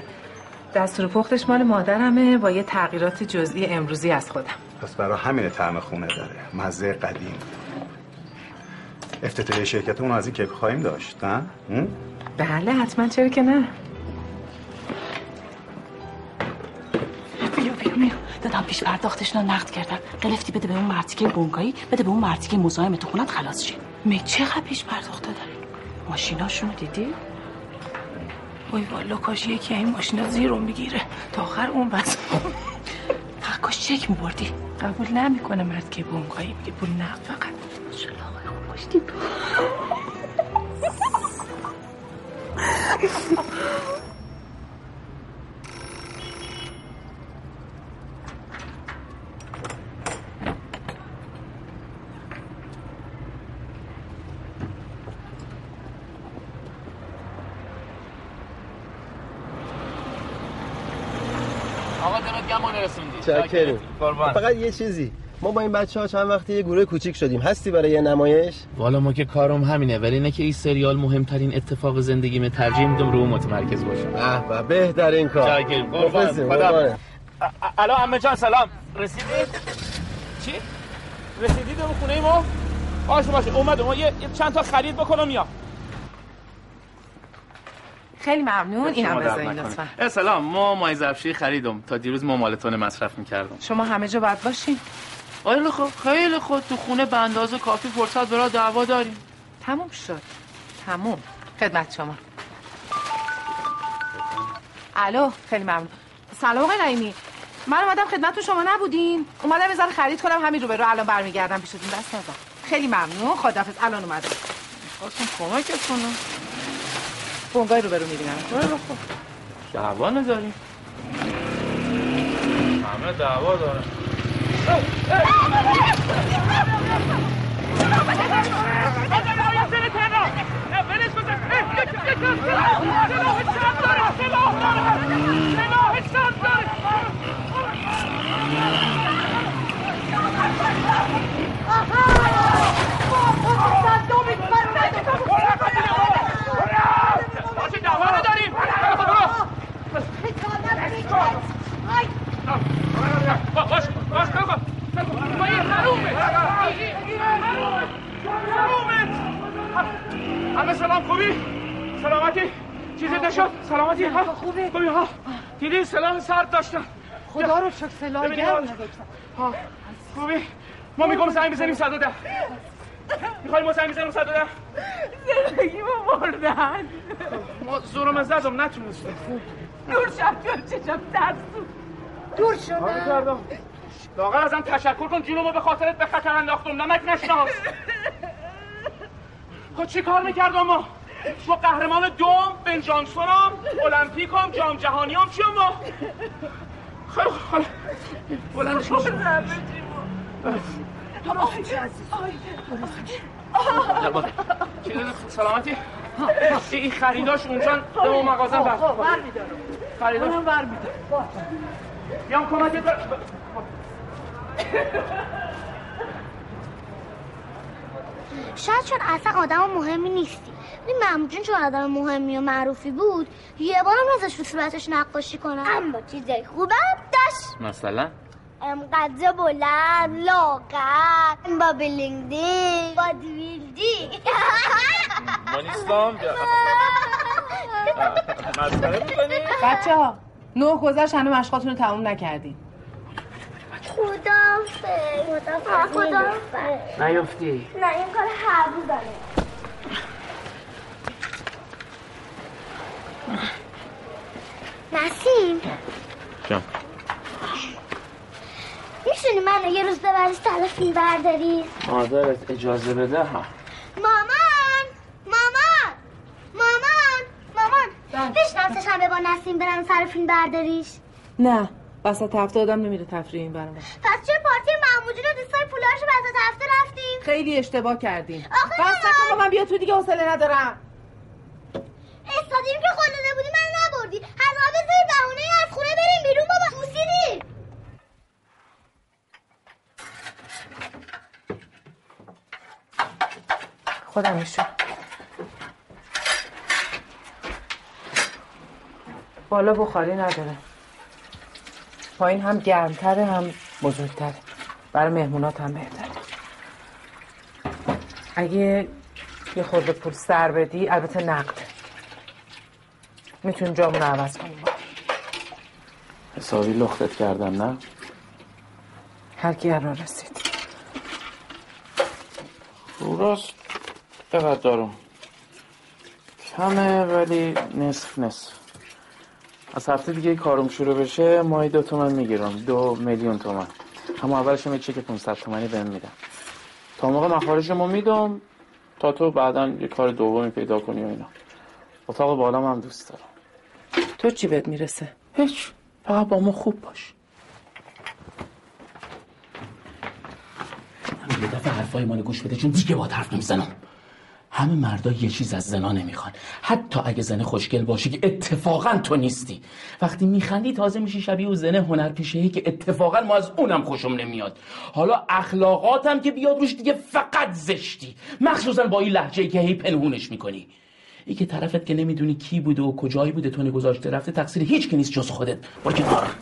دستور پختش مال مادرمه با یه تغییرات جزئی امروزی از خودم. پس برای همین طعم خونه داره، مزه قدیم. افتتاحیه شرکتمون از این کیک خواهیم داشت، نه؟ بله حتما، چرا که نه. بیا دادم پیش پرداختش رو نقد کردم، قلفتی بده به اون مرتیکه بونگایی، بده به اون مرتیکه مزاحم تو خونت خلاص شی. می چقدر پیش پرداخت دادن؟ ماشیناشون رو دیدی؟ وای والا کاش یکی این ماشینا زیرم بگیره تا آخر اون بس. فقط کاش چک می‌بردی. قبول نمی‌کنه مرد که بونگایی، میگه پول نه فقط. شلون آقا خوشتی بود. چاکریم. فقط یه چیزی، ما با این بچه‌ها چند وقتی یه گروه کوچیک شدیم، هستی برای یه نمایش؟ والا ما که کارم همینه، ولی نه که این سریال مهمترین اتفاق زندگیمه، ترجیح میدم رو متمرکز باشم. به بهترین کار. چاکریم. قربان. الو عمه جان سلام. رسیدید؟ چی؟ رسیدید به خونه ما؟ باشه اومدم، ما یه چند تا خرید بکنم میام. خیلی ممنون، این هم بزنین لطفا. سلام، ما مای زبشی خریدم، تا دیروز ما مالتون مصرف میکردم. شما همه جا باید باشین. آره خب خیلی خود تو خونه به اندازه کافی فرصت برای دعوا داریم. تموم شد، تموم خدمت شما. الو خیلی ممنون. سلام آقای نعیمی، من اومدم خدمتتون، شما نبودین. اومدم یه ذره خرید کنم، همین روبرو الان برمیگردم پیشتون، دست نزن. خیلی ممنون، خداحافظ. الان اومدم. خواستم کمکتون کنم. بونگای رو برو میبینم. دعوا نداریم، همه دعوا دارن. همه سلام، خوبی؟ سلامتی؟ چیزی نشد؟ سلامتی؟ خوبه؟ خوبی ها؟ دیدی سلام سرد داشتن، خدا رو شکر سلام گرم نداشتن. خوبی؟ ما میگم زنگ بزنیم 110. میخوایی ما زنگ بزنیم 110؟ زندگی ما بردن، ما زورم زدم نتونستم. دور شد، دور چشم ترسو دور شدم. لاغر ازم تشکر کن، جونمو به خاطرت به خطر انداختم، نمک نشناس. خب چی کار میکردم ما؟ ما قهرمان دوم، بن جانسونم، المپیکم، جام جهانیام، چیم ما؟ خیلی خاله بلند شو. چی داری؟ سلامتی؟ این خریداش اونجا به اون مغازم برمیدارم، خریداش بیام کمکت برم. شاید چون اصلا آدم مهمی نیستی، ولی ممجون چون آدم مهمی و معروفی بود یه بارم ازش رو صورتش نقاشی کنم. اما چیزای خوبم داشت، مثلا قد بلند، لاغر، با بلینگدی، با دیویلدی. من اسلام مسخره میکنی؟ بچه ها 9 گذشت، هنوز مشقاتون رو تموم نکردین. خدا نیفتی؟ نه این کار هر روز داره. نسیم جان میتونی منو یه روز ببری تلفن برداری؟ مادرت اجازه بده ها. مامان بشناسش هم با نسیم برم سر فیلم برداریش. نه وسط هفته آدم نمیره تفریح این برنامه. پس چه پارتی معمولی رو دستای پولاشو وسط هفته رفتیم؟ خیلی اشتباه کردیم. بس نکن من بیا تو دیگه حوصله ندارم. استادیم که خلونه بودی من نبردی. حالا بذاری بهونه از خونه بریم بیرون بابا موسیقی. خودمیشو بالا بخاری نداره، پایین هم گرمتره هم بزرگتره، برای مهمونات هم بهتره. اگه یه خورده پول سر بدی، البته نقد، میتونی جامون عوض کنیم. حسابی لختت کردم نه؟ هر کی را رسید رو راست دقیق دارم کمه ولی نصف. از هفته دیگه کارم شروع بشه ماهی 2 تومن میگیرم، 2 میلیون تومن. همه اولشم یه چک 500 تومنی بهم میدن، تا موقع مخارجمو میدم تا تو بعدا یه کار دومی پیدا کنی و اینا. اتاق بالام هم دوست دارم. تو چی بهت میرسه؟ هیچ، فقط با ما خوب باش. همین دفعه حرفای ما رو گوش بده، چون دیگه با حرف نمیزنم. همه مردا یه چیز از زنا نمیخوان، حتی اگه زن خوشگل باشه که اتفاقا تو نیستی. وقتی میخندی تازه میشی شبیه اون زن هنرپیشه‌ای که اتفاقا ما از اونم خوشم نمیاد. حالا اخلاقاتم که بیاد روش دیگه فقط زشتی، مخصوصا با این لهجه‌ای که هی پنهونش میکنی. این که طرفت که نمیدونی کی بوده و کجایی بوده تو نگذاشته رفته، تقصیر هیچ کی نیست جز خودت. برو کنار.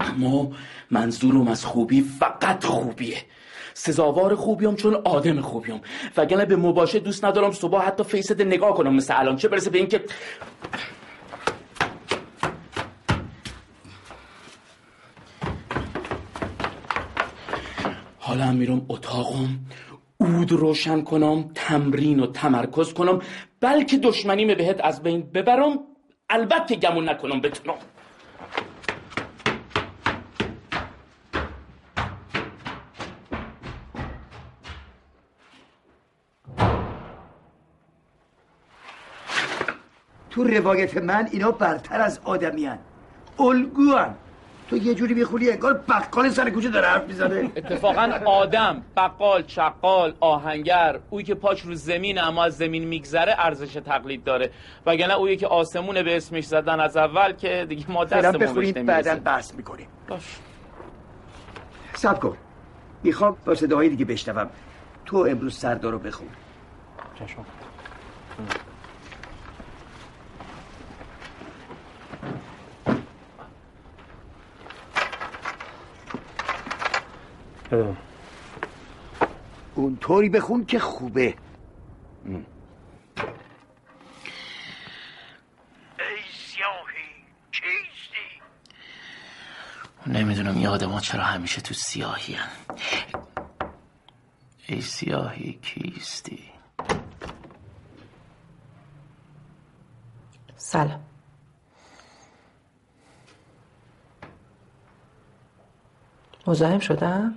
اما منظورم از خوبی فقط خوبیه، سزاوار خوبیم چون آدم خوبیم، وگرنه به مباشه دوست ندارم صبح حتی فیست نگاه کنم مثل الان، چه برسه به این که حالا هم میرم اتاقم عود روشن کنم، تمرین و تمرکز کنم، بلکه دشمنیم بهت از بین ببرم، البته گمون نکنم بتونم. تو روایت من اینا برتر از آدمی هن، الگو هن. تو یه جوری میخونی انگار بقال سر کوچه داره حرف میزنه. اتفاقا آدم، بقال، چقال، آهنگر، اوی که پاش رو زمین اما از زمین میگذره ارزش تقلید داره، وگرنه اوی که آسمونه به اسمش زدن از اول که دیگه ما دستمون بهش نمیرسه. بعدن بحث میکنیم. باش صبر کن، میخوام با صداهای دیگه بشنوم. تو امروز سردارو بخون. چشم. اونطوری بخون که خوبه. ای سیاهی چیستی؟ نمیدونم یاد ما چرا همیشه تو سیاهی هم. ای سیاهی کیستی؟ سلام. مزاحم شدم؟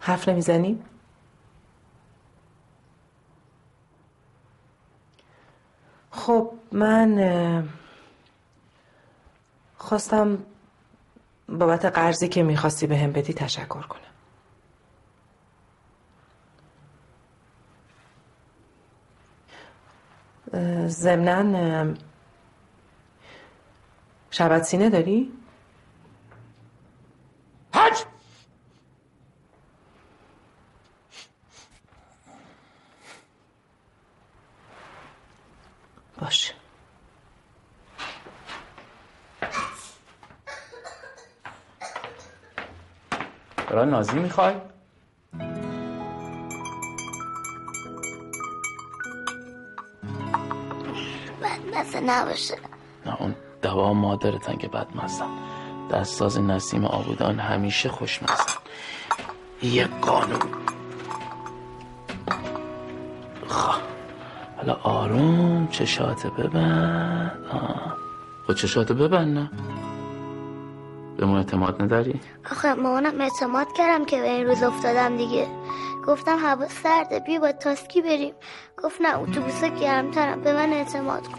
حرف نمیزنی؟ خب من خواستم بابت قرضی که میخواستی به هم بدی تشکر کنم. ضمناً شبت سینه داری؟ حج! باش برای نازی میخوای؟ بدمزه نباشه. نه اون دوا مادرتن که بدمزن، دستاز نسیم آبودان همیشه خوشمزن. یه قانون خب حالا آروم چشاتو ببند. خب چشاتو ببند. نه به ما اعتماد نداری؟ آخه مامانم اعتماد کردم که به این روز افتادم دیگه. گفتم هوا سرده بیا با تاسکی بریم، گفت نه اتوبوسا گرمترم، به من اعتماد کن.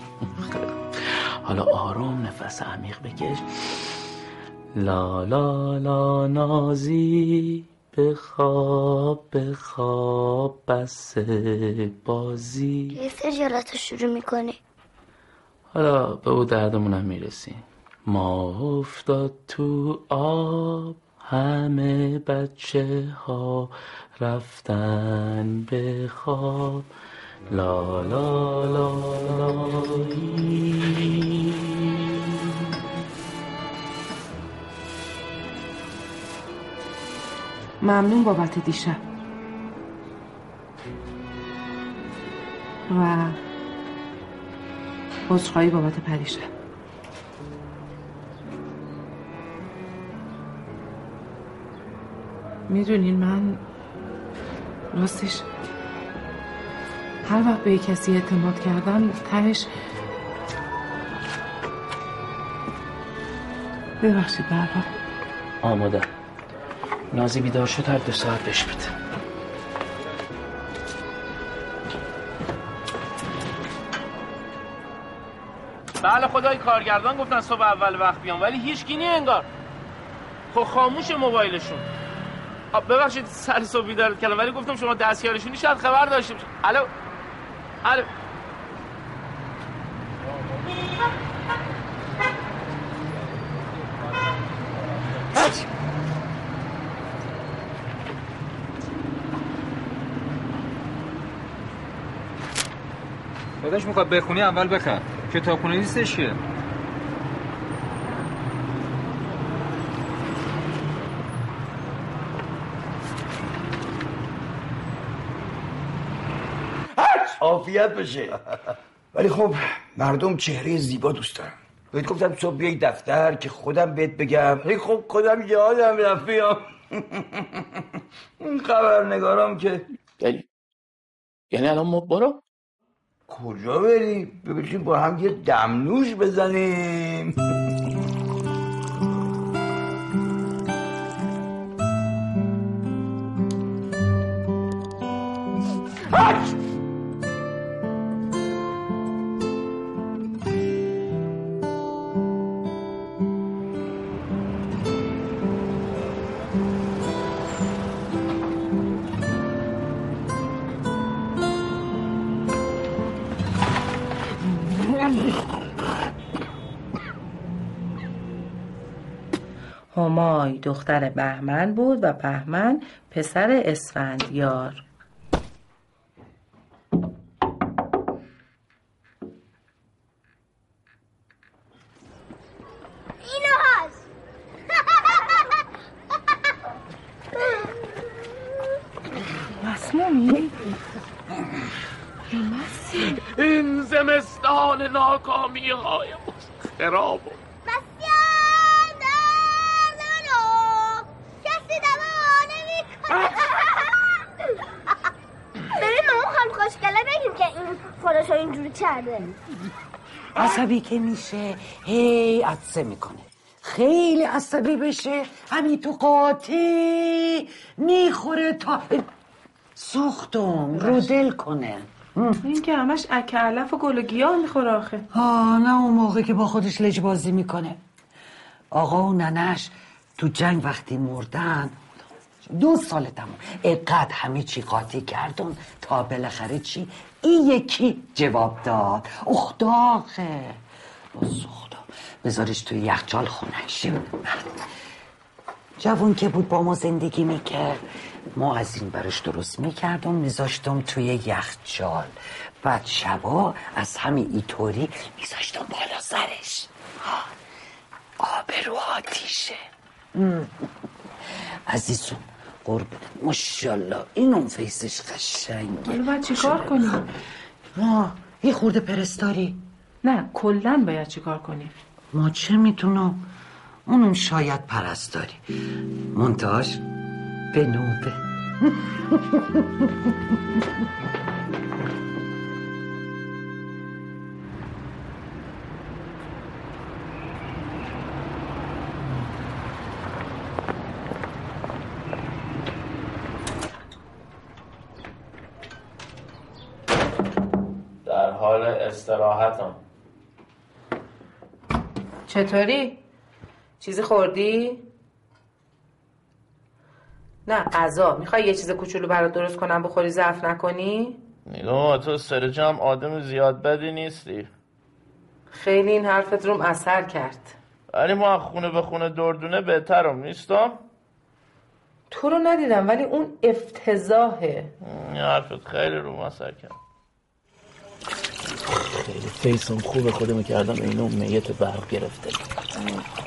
حالا آروم نفس عمیق بکش. لا لا لا نازی بخواب بخواب بس بازی. یه سر جلاتو شروع میکنی، حالا به او دردمونم میرسی. ما افتاد تو آب همه بچه ها رفتن به خواب. لا لا لا لایی. ممنون بابت دیشب و عذرخواهی بابت پریشب. میدونین من راستش هر وقت به کسی اعتماد کردم تهش ببخشید بابا. آماده نازی بیدار شد، هر 2 ساعت بهش بده. بله خدای کارگردان گفتن صبح اول وقت بیام ولی هیچ کی نی انگار. خب خاموش موبایلشون. ببخشید سر صبح بیدار کردم ولی گفتم شما دستیارشونی شاید خبر داشتیم. الو الو داداش میخواد بخونی اول بخون. کتابخونه نیستش که. عافیت بشه. ولی خب مردم چهره زیبا دوست دارن. بهت گفتم صبح بیای دفتر که خودم بهت بگم. ولی خب خودم یادم رفت بیام. اون خبرنگارام که یعنی الان ما برو کجا بریم؟ ببینیم با هم یه دمنوش بزنیم. همای دختر بهمن بود و بهمن پسر اسفندیار. ناکامی‌های خراب بسیار دارم کسی دوا نمی‌کنه. بریم مامان خانم خوشگله بگیم که این خودشو اینجوری کرده. عصبی که میشه هی عطسه میکنه، خیلی عصبی بشه همین تو قاطی میخوره تا سوختم رو دل کنه. این که همش اک علف و گل و گیاه میخوره آخه. نه اون موقع که با خودش لجبازی میکنه. آقا و ننش تو جنگ وقتی مردن 2 سال تمام اقد همه چی قاطی کردن تا بالاخره چی این یکی جواب داد. اخداخه باز خدا بذارش توی یخچال خونش. جوون که بود با ما زندگی میکرد، ما از این براش درست میکردم میذاشتم توی یخچال، بعد شبا از همین ایطوری میذاشتم بالا سرش. آب رو آتیشه. عزیزم قربونت ماشاءالله این اون فیسش قشنگه. حالا باید چیکار کنیم؟ یه خورده پرستاری؟ نه کلن باید چیکار کنیم؟ ما چه میتونم؟ اونم شاید پرستاری منتاش به نوبه. استراحتم. چطوری؟ چیزی خوردی؟ نه غذا. میخوای یه چیز کوچولو برات درست کنم بخوری ضعف نکنی؟ نیلو تو سر جام آدم زیاد بدی نیستی. خیلی این حرفت روم اثر کرد. ولی ما خونه به خونه دردونه بهترم نیستم. تو رو ندیدم ولی اون افتضاحه. حرفت خیلی روم اثر کرد. خیلی فیسم خوبه خودمو کردم اینو میت برق گرفته.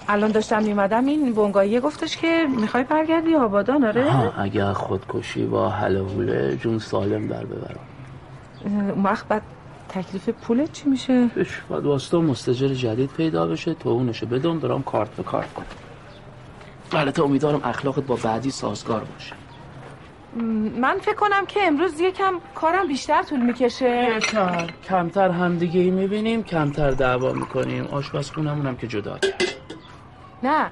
الان داشتم میمدم این بونگاییه گفتش که میخوای برگردی آبادان؟ آره ها، اگه خودکشی با حلوله جون سالم در ببرم. اون وقت بعد تکلیف پولت چی میشه؟ بعد واسطه مستاجر جدید پیدا بشه تو اونشو بدم دارم کارت به کارت کنم. البته امیدوارم اخلاقت با بعدی سازگار باشه. من فکر کنم که امروز یکم کارم بیشتر طول میکشه. کمتر همدیگه ای میبینیم، کمتر دعوا میکنیم. آشپزخونمون هم که جدا کرد. نه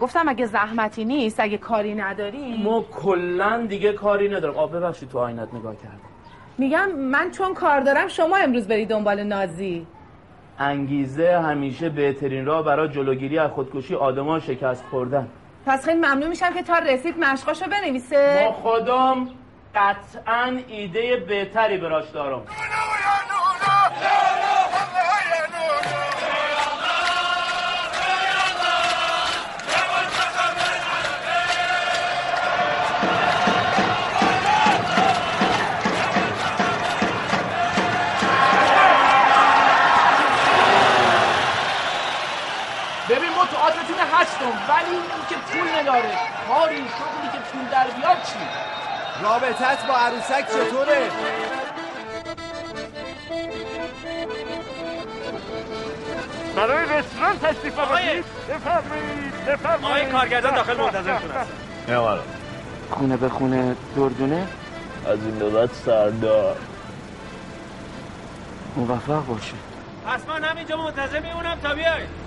گفتم اگه زحمتی نیست، اگه کاری نداری. ما کلا دیگه کاری ندارم. آب ببخشید تو آینت نگاه کردم. میگم من چون کار دارم شما امروز بری دنبال نازی. انگیزه همیشه بهترین راه برای جلوگیری از خودکشی آدما شکست خوردن. پس خیلی ممنون میشم که تا رسید مشقاشو بنویسه. ما خودم قطعا ایده بهتری براش دارم. ولی اون که پول نداره کاری شغلی که پول در بیاد چی؟ رابطت با عروسک چطوره؟ برای رستوران تشریف آوردید؟ بفرمایید. آقای کارگردان داخل منتظرتون هستن. نه والا خونه به خونه دردونه؟ از این نوبت سردار موفق باشه. پس من همینجا منتظر میمونم تا بیایید.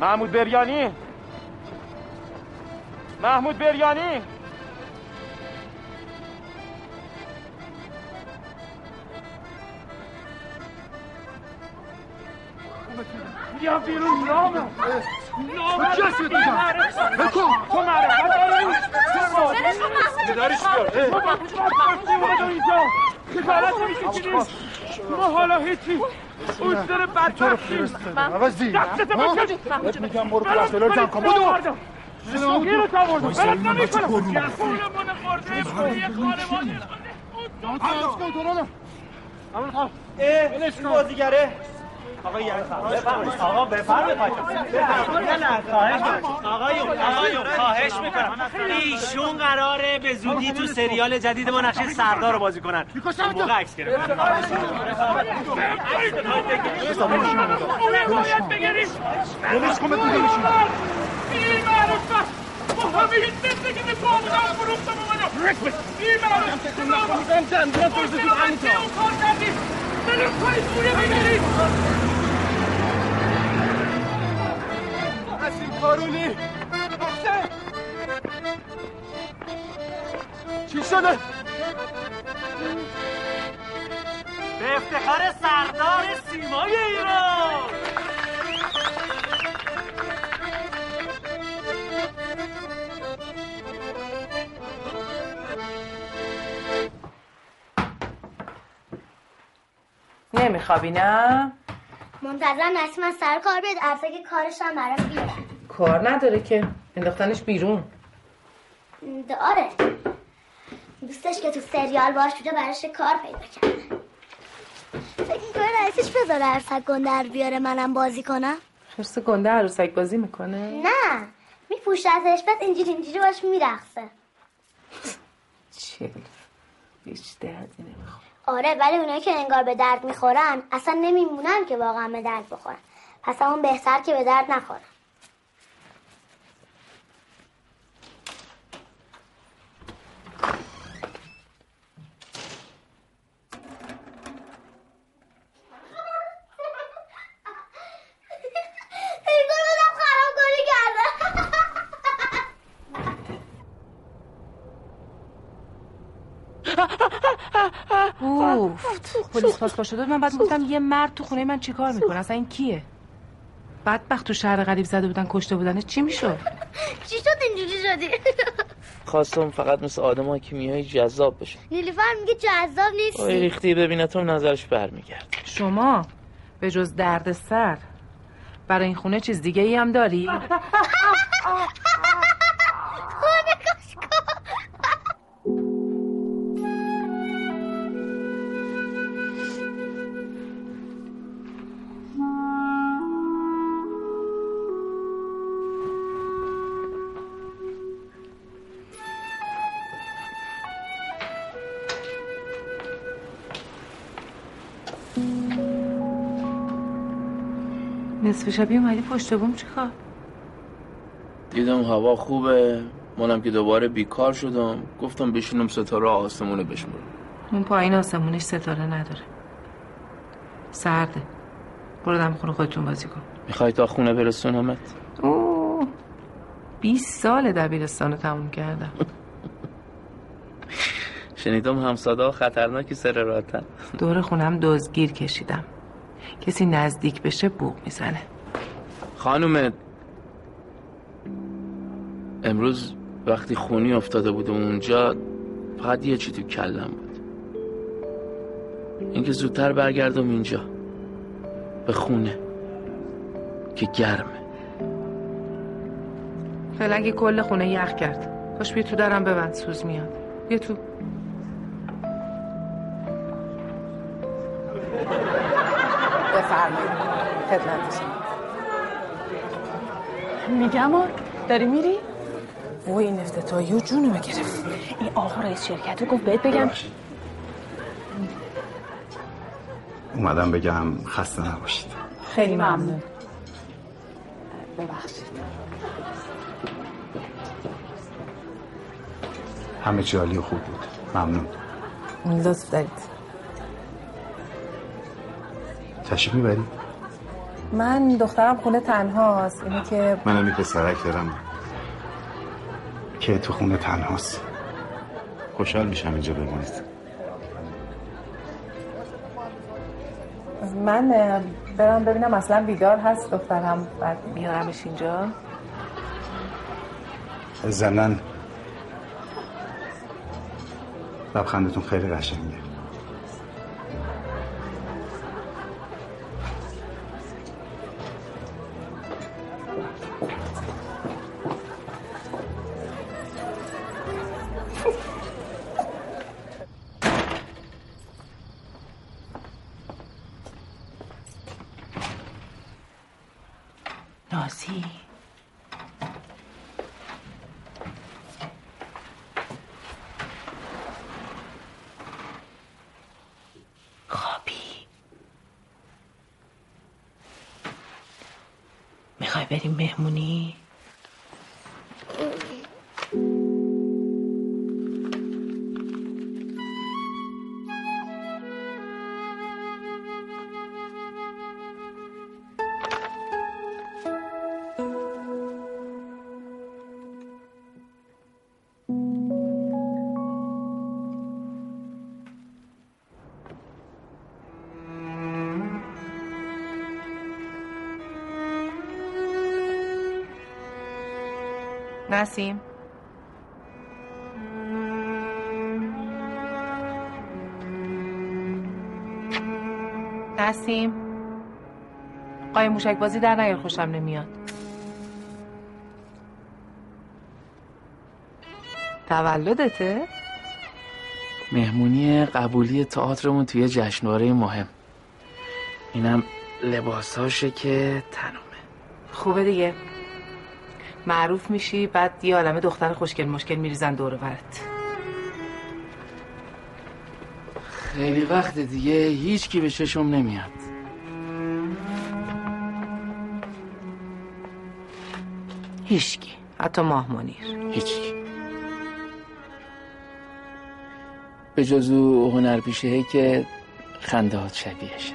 محمود بریانی بیا بیرون. نامه کسی دیگم بکن تو معرفت داری؟ تو داریش بیار تو بکن اینجا کفارت نمیشه چی نیست. ما حالا هیچی اون سر بدبختیم. عوضی دفتت بکن میگم برو پلاسلار جمع کن بودو سوگیر رو تاوردم بلد نمی کنم خونمون مرده بودی خانواده اون دو امان خواب این بازیگره. آقا بفرمایید خواهش میکنم. ایشون قراره به زودی تو سریال جدید ما نقش سردار رو بازی کنن. موقع عکس گرفتن. بریم بارونی حسین چی شده؟ به افتخار سردار سیمای ایران نمیخوابی نه؟ منتظرم نسیم سر کار بیاد عرصه که کارش هم برام بیاد. کار نداره که انداختنش بیرون. آره دوستش که تو سریال باش بوده براش کار پیدا کرده. فکر میکنه رئیسش بذاره عروسک گنده رو بیاره منم بازی کنم. خرس گنده عروسک بازی میکنه؟ نه میپوشتش بعد اینجوری باش میرقصه. چل بیشتر از این نمیخوام. آره ولی اونایی که انگار به درد میخورن اصلا نمیمونن که واقعا به درد بخورن. پس همون بهتر که به درد نخورن. کوفت. پلیس پاسپورت شده من بعد گفتم یه مرد تو خونه من چیکار میکنه؟ اصلا این کیه؟ بدبخت تو شهر غریب زده بودن کشته بودنش چی میشد؟ چی شد اینجوری شدی؟ خواستم فقط مثل آدمای کیمیایی جذاب بشه. نیلوفر میگه جذاب نیستی. اوه ریختی ببینتم نظرش برمیگرده. شما به جز درد سر برای این خونه چیز دیگه ای هم داری؟ نصف شبیه اومدی پشت بوم چی خواه؟ دیدم هوا خوبه، منم که دوباره بیکار شدم، گفتم بشینم ستاره آسمونه بشمارم. اون پایین آسمونش ستاره نداره، سرده. بردم خونه خودتون بازی کن. میخوای تا خونه برسونمت؟ اوه 20 سال دبیرستانو تموم کردم. شنیدم همسادا خطرناکی سر راتن. دور خونم دزدگیر کشیدم، کسی نزدیک بشه بوق میزنه. خانم امروز وقتی خونی افتاده بودم اونجا فقط یه چی تو کلم بود، اینکه زودتر برگردم اینجا به خونه که گرمه. فعلا کل خونه یخ کرد. باش بیا تو، درم ببند سوز میاد. بیا تو. بفرمایید خدمت شما. میگم آر داری میری؟ اوه این افتتاحیه جونمو گرفت. این آقا رئیس شرکت گفت بهت بگم. اومدم بگم خسته نباشید. خیلی ممنون. ببخشید. همه چی عالی و خوب بود. ممنون. لطف دارید. تشریف میبری؟ من دخترم خونه تنهاست. اینه که منم یک پسرک دارم که تو خونه تنهاست. خوشحال میشم اینجا بمونید. من برم ببینم اصلا بیدار هست دخترم، بعد میارمش اینجا. زمنان لبخندتون خیلی قشنگه. بریم مهمونی؟ نسیم نسیم قای موشک بازی در نیار، خوشم نمیاد. تولدته؟ مهمونی قبولی تئاترمون توی جشنواره مهم. اینم لباساشه که تنومه. خوبه دیگه، معروف میشی بعد یه عالمه دختر خوشگل مشکل میریزن دور و برت. خیلی وقت دیگه هیچ کی به چشم نمیاد. هیچ کی، حتی ماه منیر. هیچ کی به جز او هنرپیشه‌ای که خنده هات شبیهشه.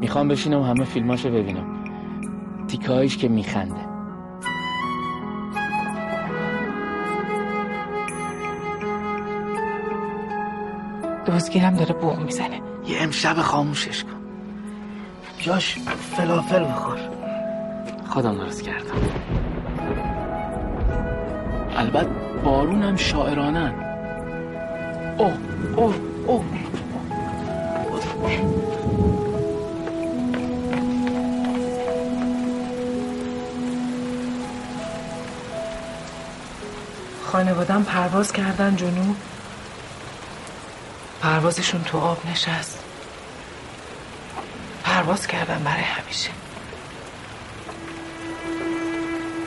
میخوام بشینم همه فیلماشو ببینم، تیکه هایش که میخنده. دزگیرم داره بوم میزنه. یه امشب خاموشش کن، جاش فلافل بخور. خودم درست کردم. البته بارونم شاعرانن. اوه اوه اوه. خانوادم پرواز کردن جنوب، پروازشون تو آب نشست، پرواز کردن برای همیشه.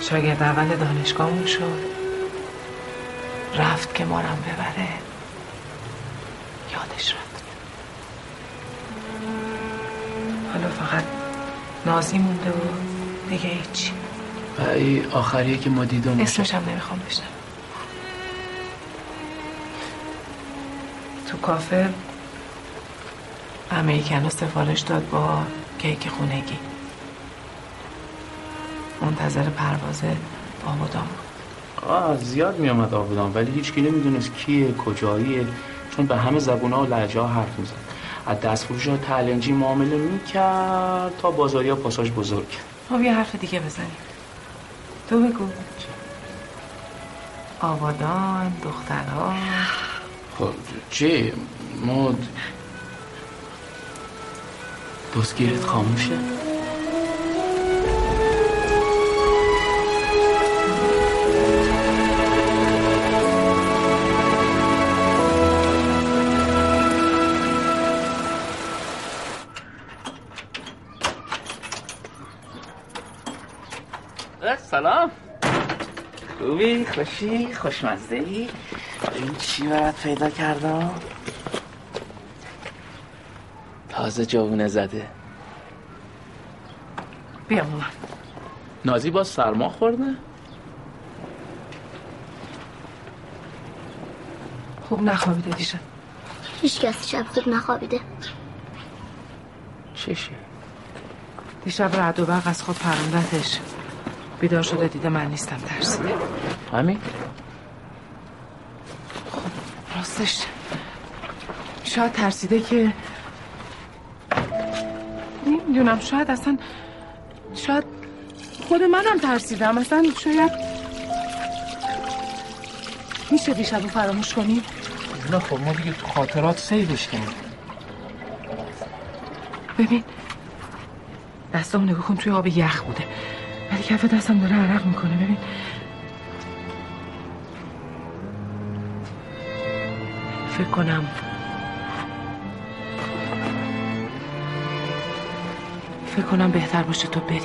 شاگرد اول دانشگاهمون شد، رفت که مارم ببره، یادش رفت. حالا فقط نازی مونده و دیگه هیچی. و این آخریه که ما دیدم اسمش هم نمیخوام بشنم. تو کافه امریکن رو سفارش داد با کیک خونگی، منتظر پرواز آبادان بود. زیاد می آمد آبادان، ولی هیچ کی نمیدونست کیه، کجاییه، چون به همه زبونها و لهجه ها حرف میزد. از دست فروش ها تلنجی معامله میکرد تا بازاری ها پاساژ بزرگ. خب یه حرف دیگه بزنیم، تو بگو. آبادان، دخترها. خب چه مود دستگیرت خاموشه؟ سلام، خوبی؟ خوشی؟ خوشمزده‌ای؟ این چی برات پیدا کردم؟ تازه جوونه زده. بیا مامان. نازی باز سرما خورده؟ خوب نخوابیده دیشب. هیچ کسی شب خوب نخوابیده. چشه؟ دیشب رعد و برق از خود پروندتش، بیدار شده دیده من نیستم ترسیده. همین؟ خب راستش شاید ترسیده که نمیدونم، شاید اصلا، شاید خود منم ترسیدم اصلا. شاید میشه بیشتر رو فراموش کنیم؟ نه خب ما دیگه تو خاطرات سیوش کنیم. ببین دستامو نگاه کن، توی آب یخ بوده ولی کف دستم داره عرق میکنه. ببین فکر کنم بهتر باشه تو بری.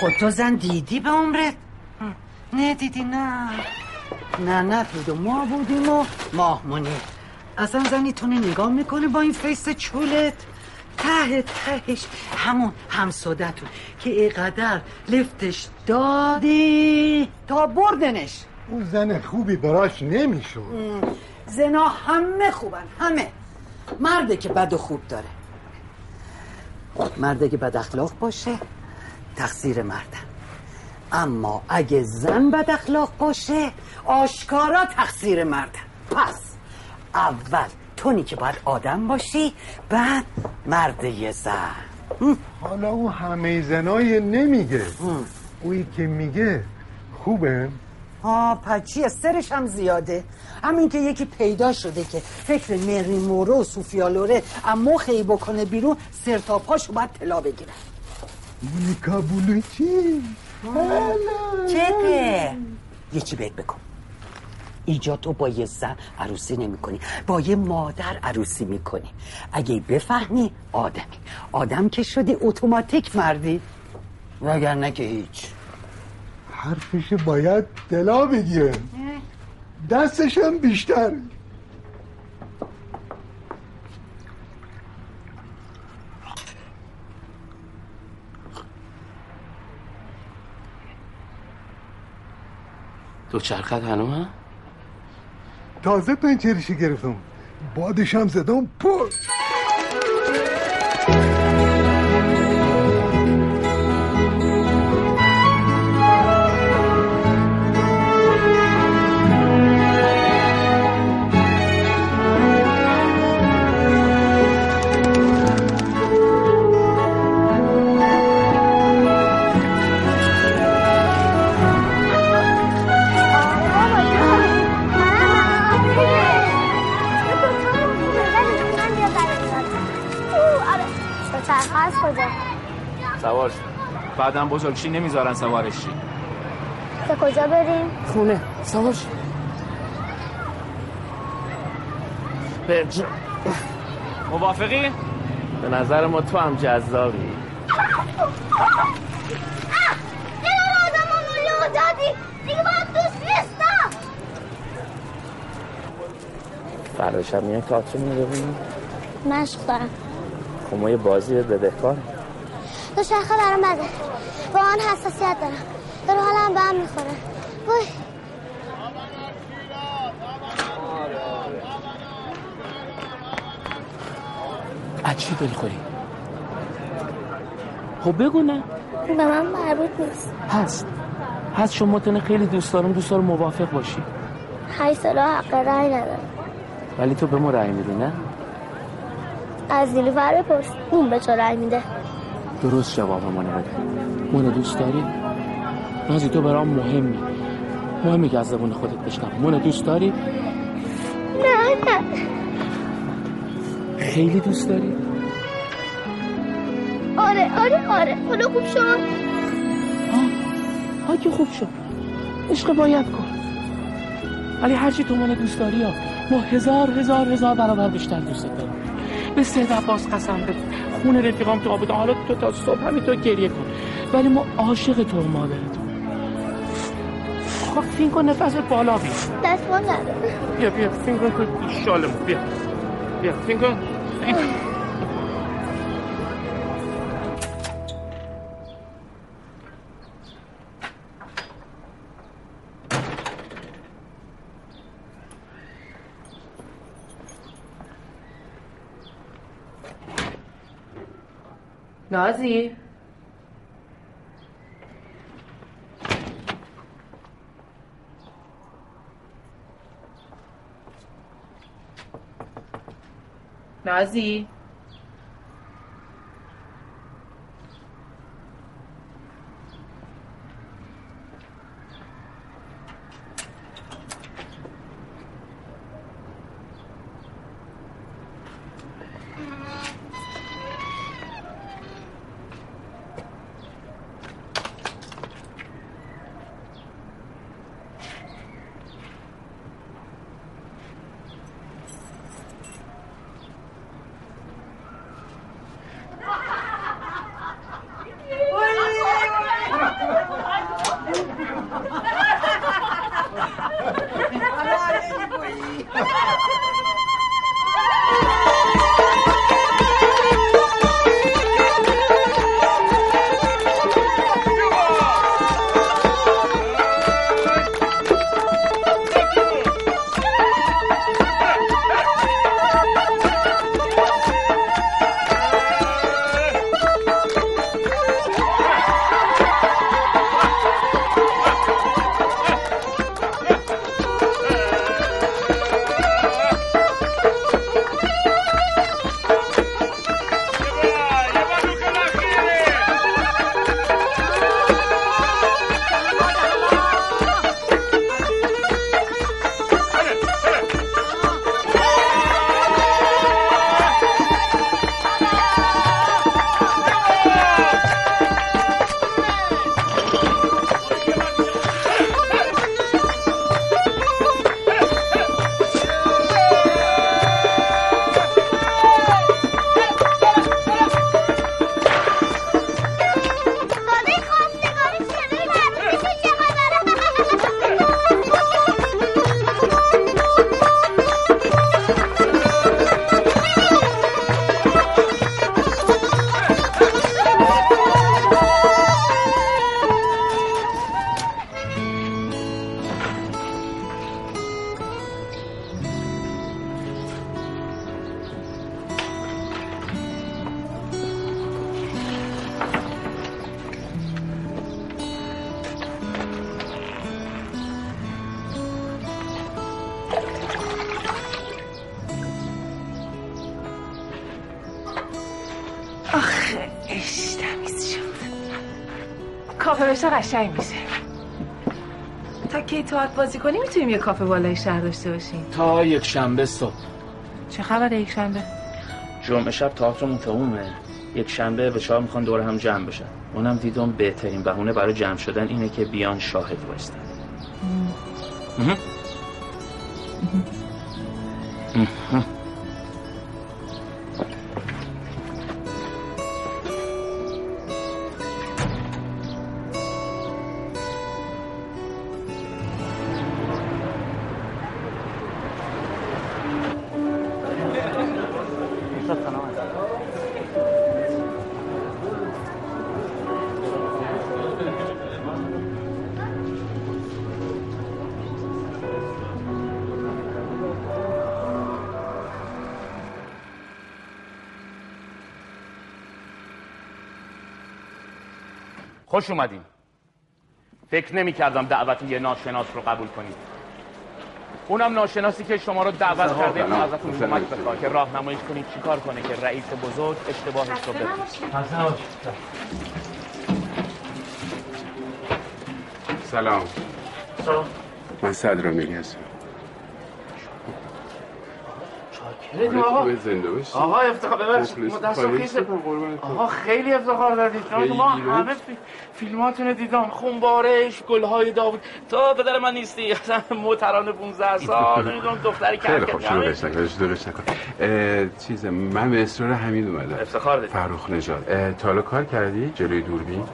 خود تو زن دیدی به عمرت؟ نه دیدی، نه تو ما بودیم و ماهمونی. اصلا زنی تونه نگاه میکنه با این فیس چولت، ته تهش همون همسودتون که اینقدر لفتش دادی تا بردنش. اون زن خوبی براش نمیشد. زنا همه خوبن، همه. مرده که بد و خوب داره، مرده که بد اخلاق باشه تقصیر مرده، اما اگه زن بد اخلاق باشه آشکارا تقصیر مرده. پس اول تونی که باید آدم باشی، بعد مرده زن. حالا او همه زنای نمیگه، اوی که میگه خوبه. پچیه، سرش هم زیاده. همین که یکی پیدا شده که فکر مری مورو و سوفیا لوره اما خیلی بکنه بیرون، سر تا پاشو باید طلا بگیره. بولیکا بولیچی چته؟ یه چی بهت بگم، اینجا تو با یه زن عروسی نمی کنی، با یه مادر عروسی می کنی. اگه بفهمی آدمی، آدم که شدی اتوماتیک مردی، وگرنه که هیچ. حرفش باید دلا بگیره، دستش هم بیشتر. دوچرخت هنومه؟ تازه پنچرشی گرفتم، بادش هم زدم پر. بعدم بزرگشی نمیذارن سوارشی. تا کجا بریم؟ خونه. سوارش. برج. موافقی؟ به نظر ما تو هم جذابی. چرا آدمانو لو دادی؟ دیگه باید دوست نیستم. فردا شب میان تئاتر میره ببینیم؟ مشق دارم. خب ما یه بازی بدهکار. دوچرخه برام بده. با آن حساسیت دارم. در حالم به هم میخوره. وای. چی دلخوری؟ خب بگو نه. به من مربوط نیست. هست شما متن خیلی دوست دارم، دوست دارم موافق باشی. 8 ساله حق رأی ندارم. ولی تو به ما رأی میدی نه؟ از نیلوفر بپرس، اون به تو رأی میده. درست جواب منو بده. منو دوست داری؟ نازی تو برام مهمی که از زبون خودت بشنوم. منو دوست داری؟ نه. خیلی دوست داری؟ آره. حالا خوب شد. ها که خوب شد. عشق باید کن. ولی هرچی تو منو دوست داری ها، ما هزار برابر بیشتر دوست دارم. به سید عباس قسم بده. خون رفیقام تو آبادان. حالا تو تا صبح همینطور گریه کن. ولی ما عاشق تو و مادرتون. خب فین کن نفس بالا بیا. دستمال نداره. بیا فین کن که شالمون بیا فین کن. نازی نازی قشنگ میشه. تا کی تئاتر بازی کنی میتونیم یه کافه بالای شهر داشته باشیم. تا یک شنبه صبح. چه خبره یک شنبه؟ جمعه شب تئاترمون تمومه. یک شنبه به 4 میخوان دور هم جمع بشن. اونم دیدم بهترین بهونه برای جمع شدن اینه که بیان شاهد باشن. خوش اومدین. فکر نمی کردم دعوت یه ناشناس رو قبول کنید. اونم ناشناسی که شما رو دعوت کرده و ازتون کمک بخواد که راهنماییش کنید چیکار کنه که رئیس بزرگ اشتباهش رو بپذیره. سلام. سلام. من صدرامیری هستم. آقا افتخار ببخشید آقا خیلی افتخار دادید ما همه فیلماتون دیدم خونبارش گلهای داوود تا پدر من نیستی موتران 15 سال میدونم دختری کرد خیلی خوشم درست نکن چیز من به اصرار حمید اومدم افتخار دادید فرخ نژاد تا حالا کار کردی جلوی دوربین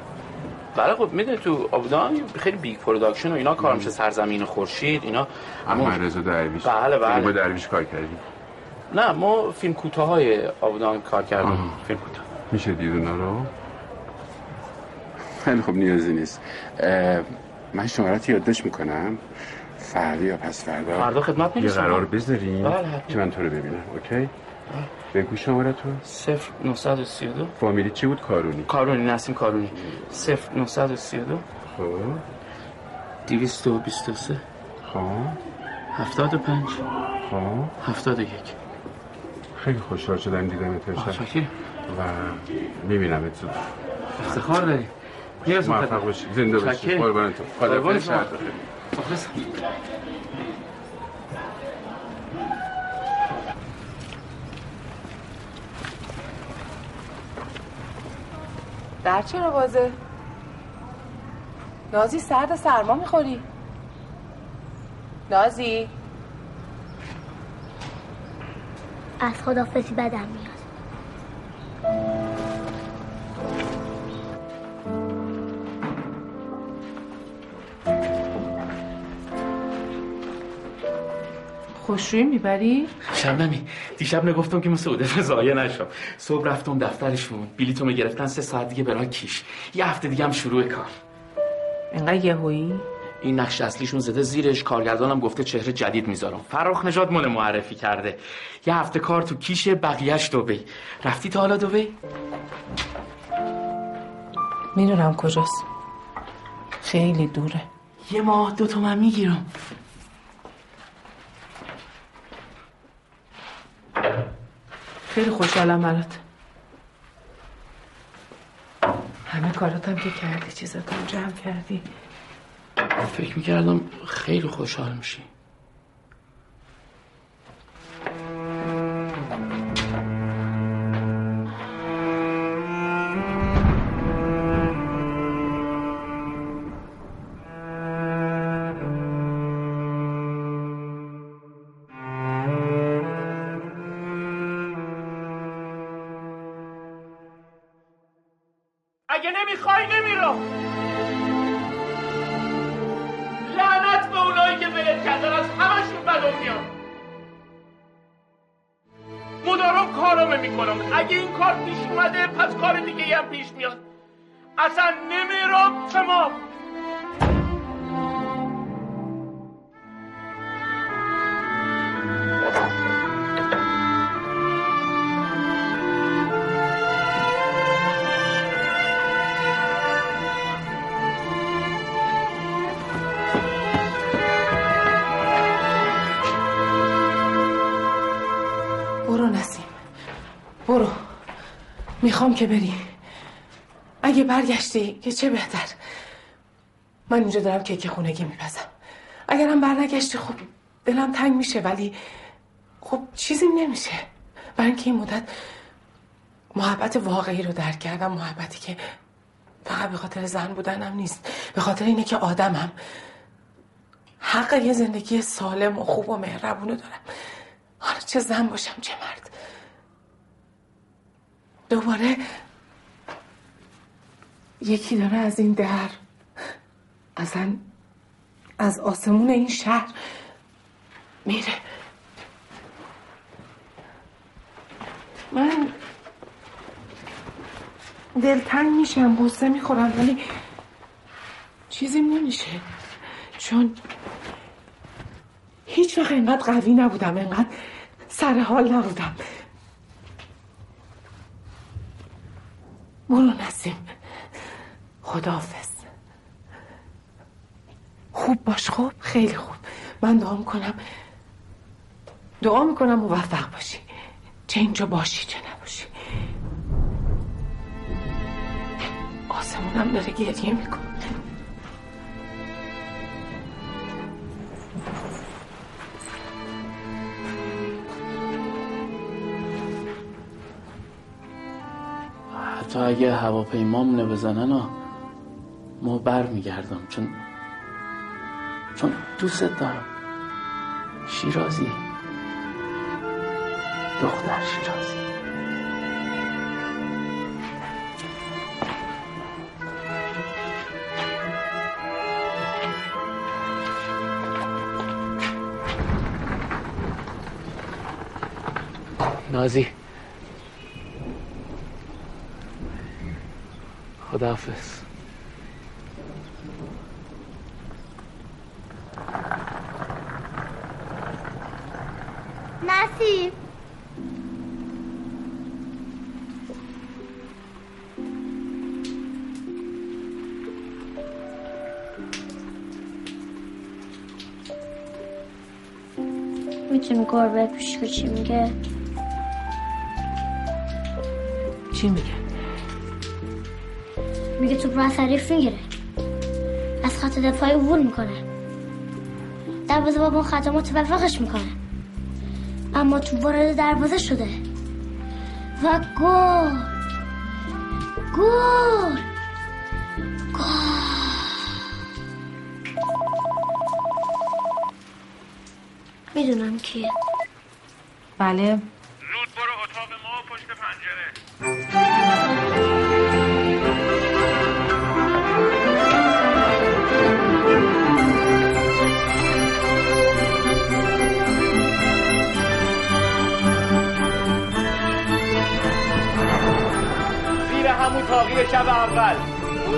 بله خب میدونی تو آبدان خیلی بیگ پروداکشن و اینا کار میشه سرزمین خورشید اینا اما رضا درویش بله درویش کار کردی نه ما فیلم کوتاهای آبادان کار کردیم فیلم کوتاه میشه دید اونا رو خیلی خوب نیازی نیست من شمارت یادداشت میکنم فردا یا پس فردا خدمت میرسم قرار بذاریم که من تو رو ببینم اوکی بگو شماره تو 0932 فامیلی چی بود کارونی نسیم کارونی 0932 خب 223 خب 75 خب 71 خیلی خوشحال شدم دیدمت شاکر و میبینمت زود افتخار داری نیاز موفق باشی زنده باشی قربان تو قربان شما مخلصم در چرا بازه؟ نازی سرد سرما میخوری؟ نازی از خداحافظی بدم میاد خوشرویی میبری؟ شبنمی دیشب نگفتم که مثل عودت زایه نشم صبح رفتم دفترشون بلیتو میگرفتن 3 ساعت دیگه برای کیش یه هفته دیگه هم شروع کار اینقدر یهویی؟ این نقش اصلیشون زده زیرش کارگردانم گفته چهره جدید میذارم فرخ نژاد مون معرفی کرده یه هفته کار تو کیشه بقیهش دبی رفتی تا حالا دبی؟ میدونم کجاست خیلی دوره یه ماه 2 تومن میگیرم خیلی خوشحالم برات همه کاراتم که کردی چیزاتم جمع کردی فکر میکردم خیلی خوشحال میشی اگه نمیخوای نمیرم از همشون بدم میاد مدارم کارامو میکنم اگه این کار پیش اومده پس کار دیگه هم پیش میاد اصلا نمیرم شما میخوام که بری اگه برگشتی که چه بهتر من اینجا دارم کیک خونگی میپزم اگرم برنگشتی خب دلم تنگ میشه ولی خب چیزی نمیشه من که این مدت محبت واقعی رو درک کردم محبتی که فقط به خاطر زن بودنم نیست، به خاطر اینه که آدمم، حق یه زندگی سالم و خوب و مهربونو دارم، حالا چه زن باشم چه مرد. دوباره یکی داره از این در، اصلا از آسمون این شهر میره. من دلتنگ میشم، غصه میخورم، ولی چیزی نمیشه، چون هیچ وقت اینقدر قوی نبودم، اینقدر سر حال نبودم. برو نسیم، خداحافظ، خوب باش. خوب، خیلی خوب. من دعا میکنم موفق باشی، چه اینجا باشی چه نباشی. آسمونم داره گریه میکنه. حتی اگه هواپیمام نبزنن ما بر میگردم، چون دوست دارم. شیرازی، دختر شیرازی. نازی، خداحافظ. نسیم، میتونی گربه پیش که چی میگه؟ میگه تو برای صریف میگیره، از خط دفاعی عبور میکنه، دروازه با اون خطا متوفقش میکنه، اما تو وارد دروازه شده و گل. میدونم کیه. بله، زود برو اتاق ما پشت پنجره. همون تاغیر شب اول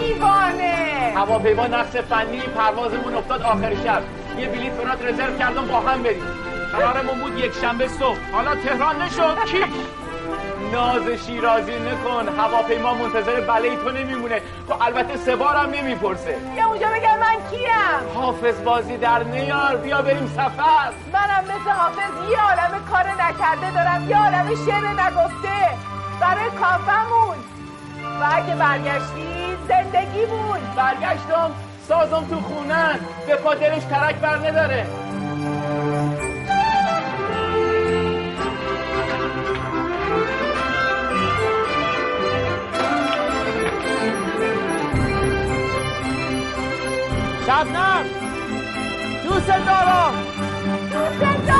دیوانه، هواپیما نقص فنی پروازمون افتاد آخر شب. یه بلیط برات رزرو کردم با هم بریم، قرارمون بود یک شنبه صبح، حالا تهران نشد. کی ناز شیرازی نکن، هواپیما منتظر بلای تو نمیمونه. خب البته سه بارم نمیپرسه. بیا اونجا بگم من کیم. حافظ بازی در نیار، بیا بریم سفر. منم مثل حافظ یه عالمه کار نکرده دارم، یه عالمه شعر نگفته برای کافمون. و اگه برگشتی زندگی بود. برگشتم، سازم تو خونن، به پا دلش ترک بر نداره. شبنم، دوست دارم.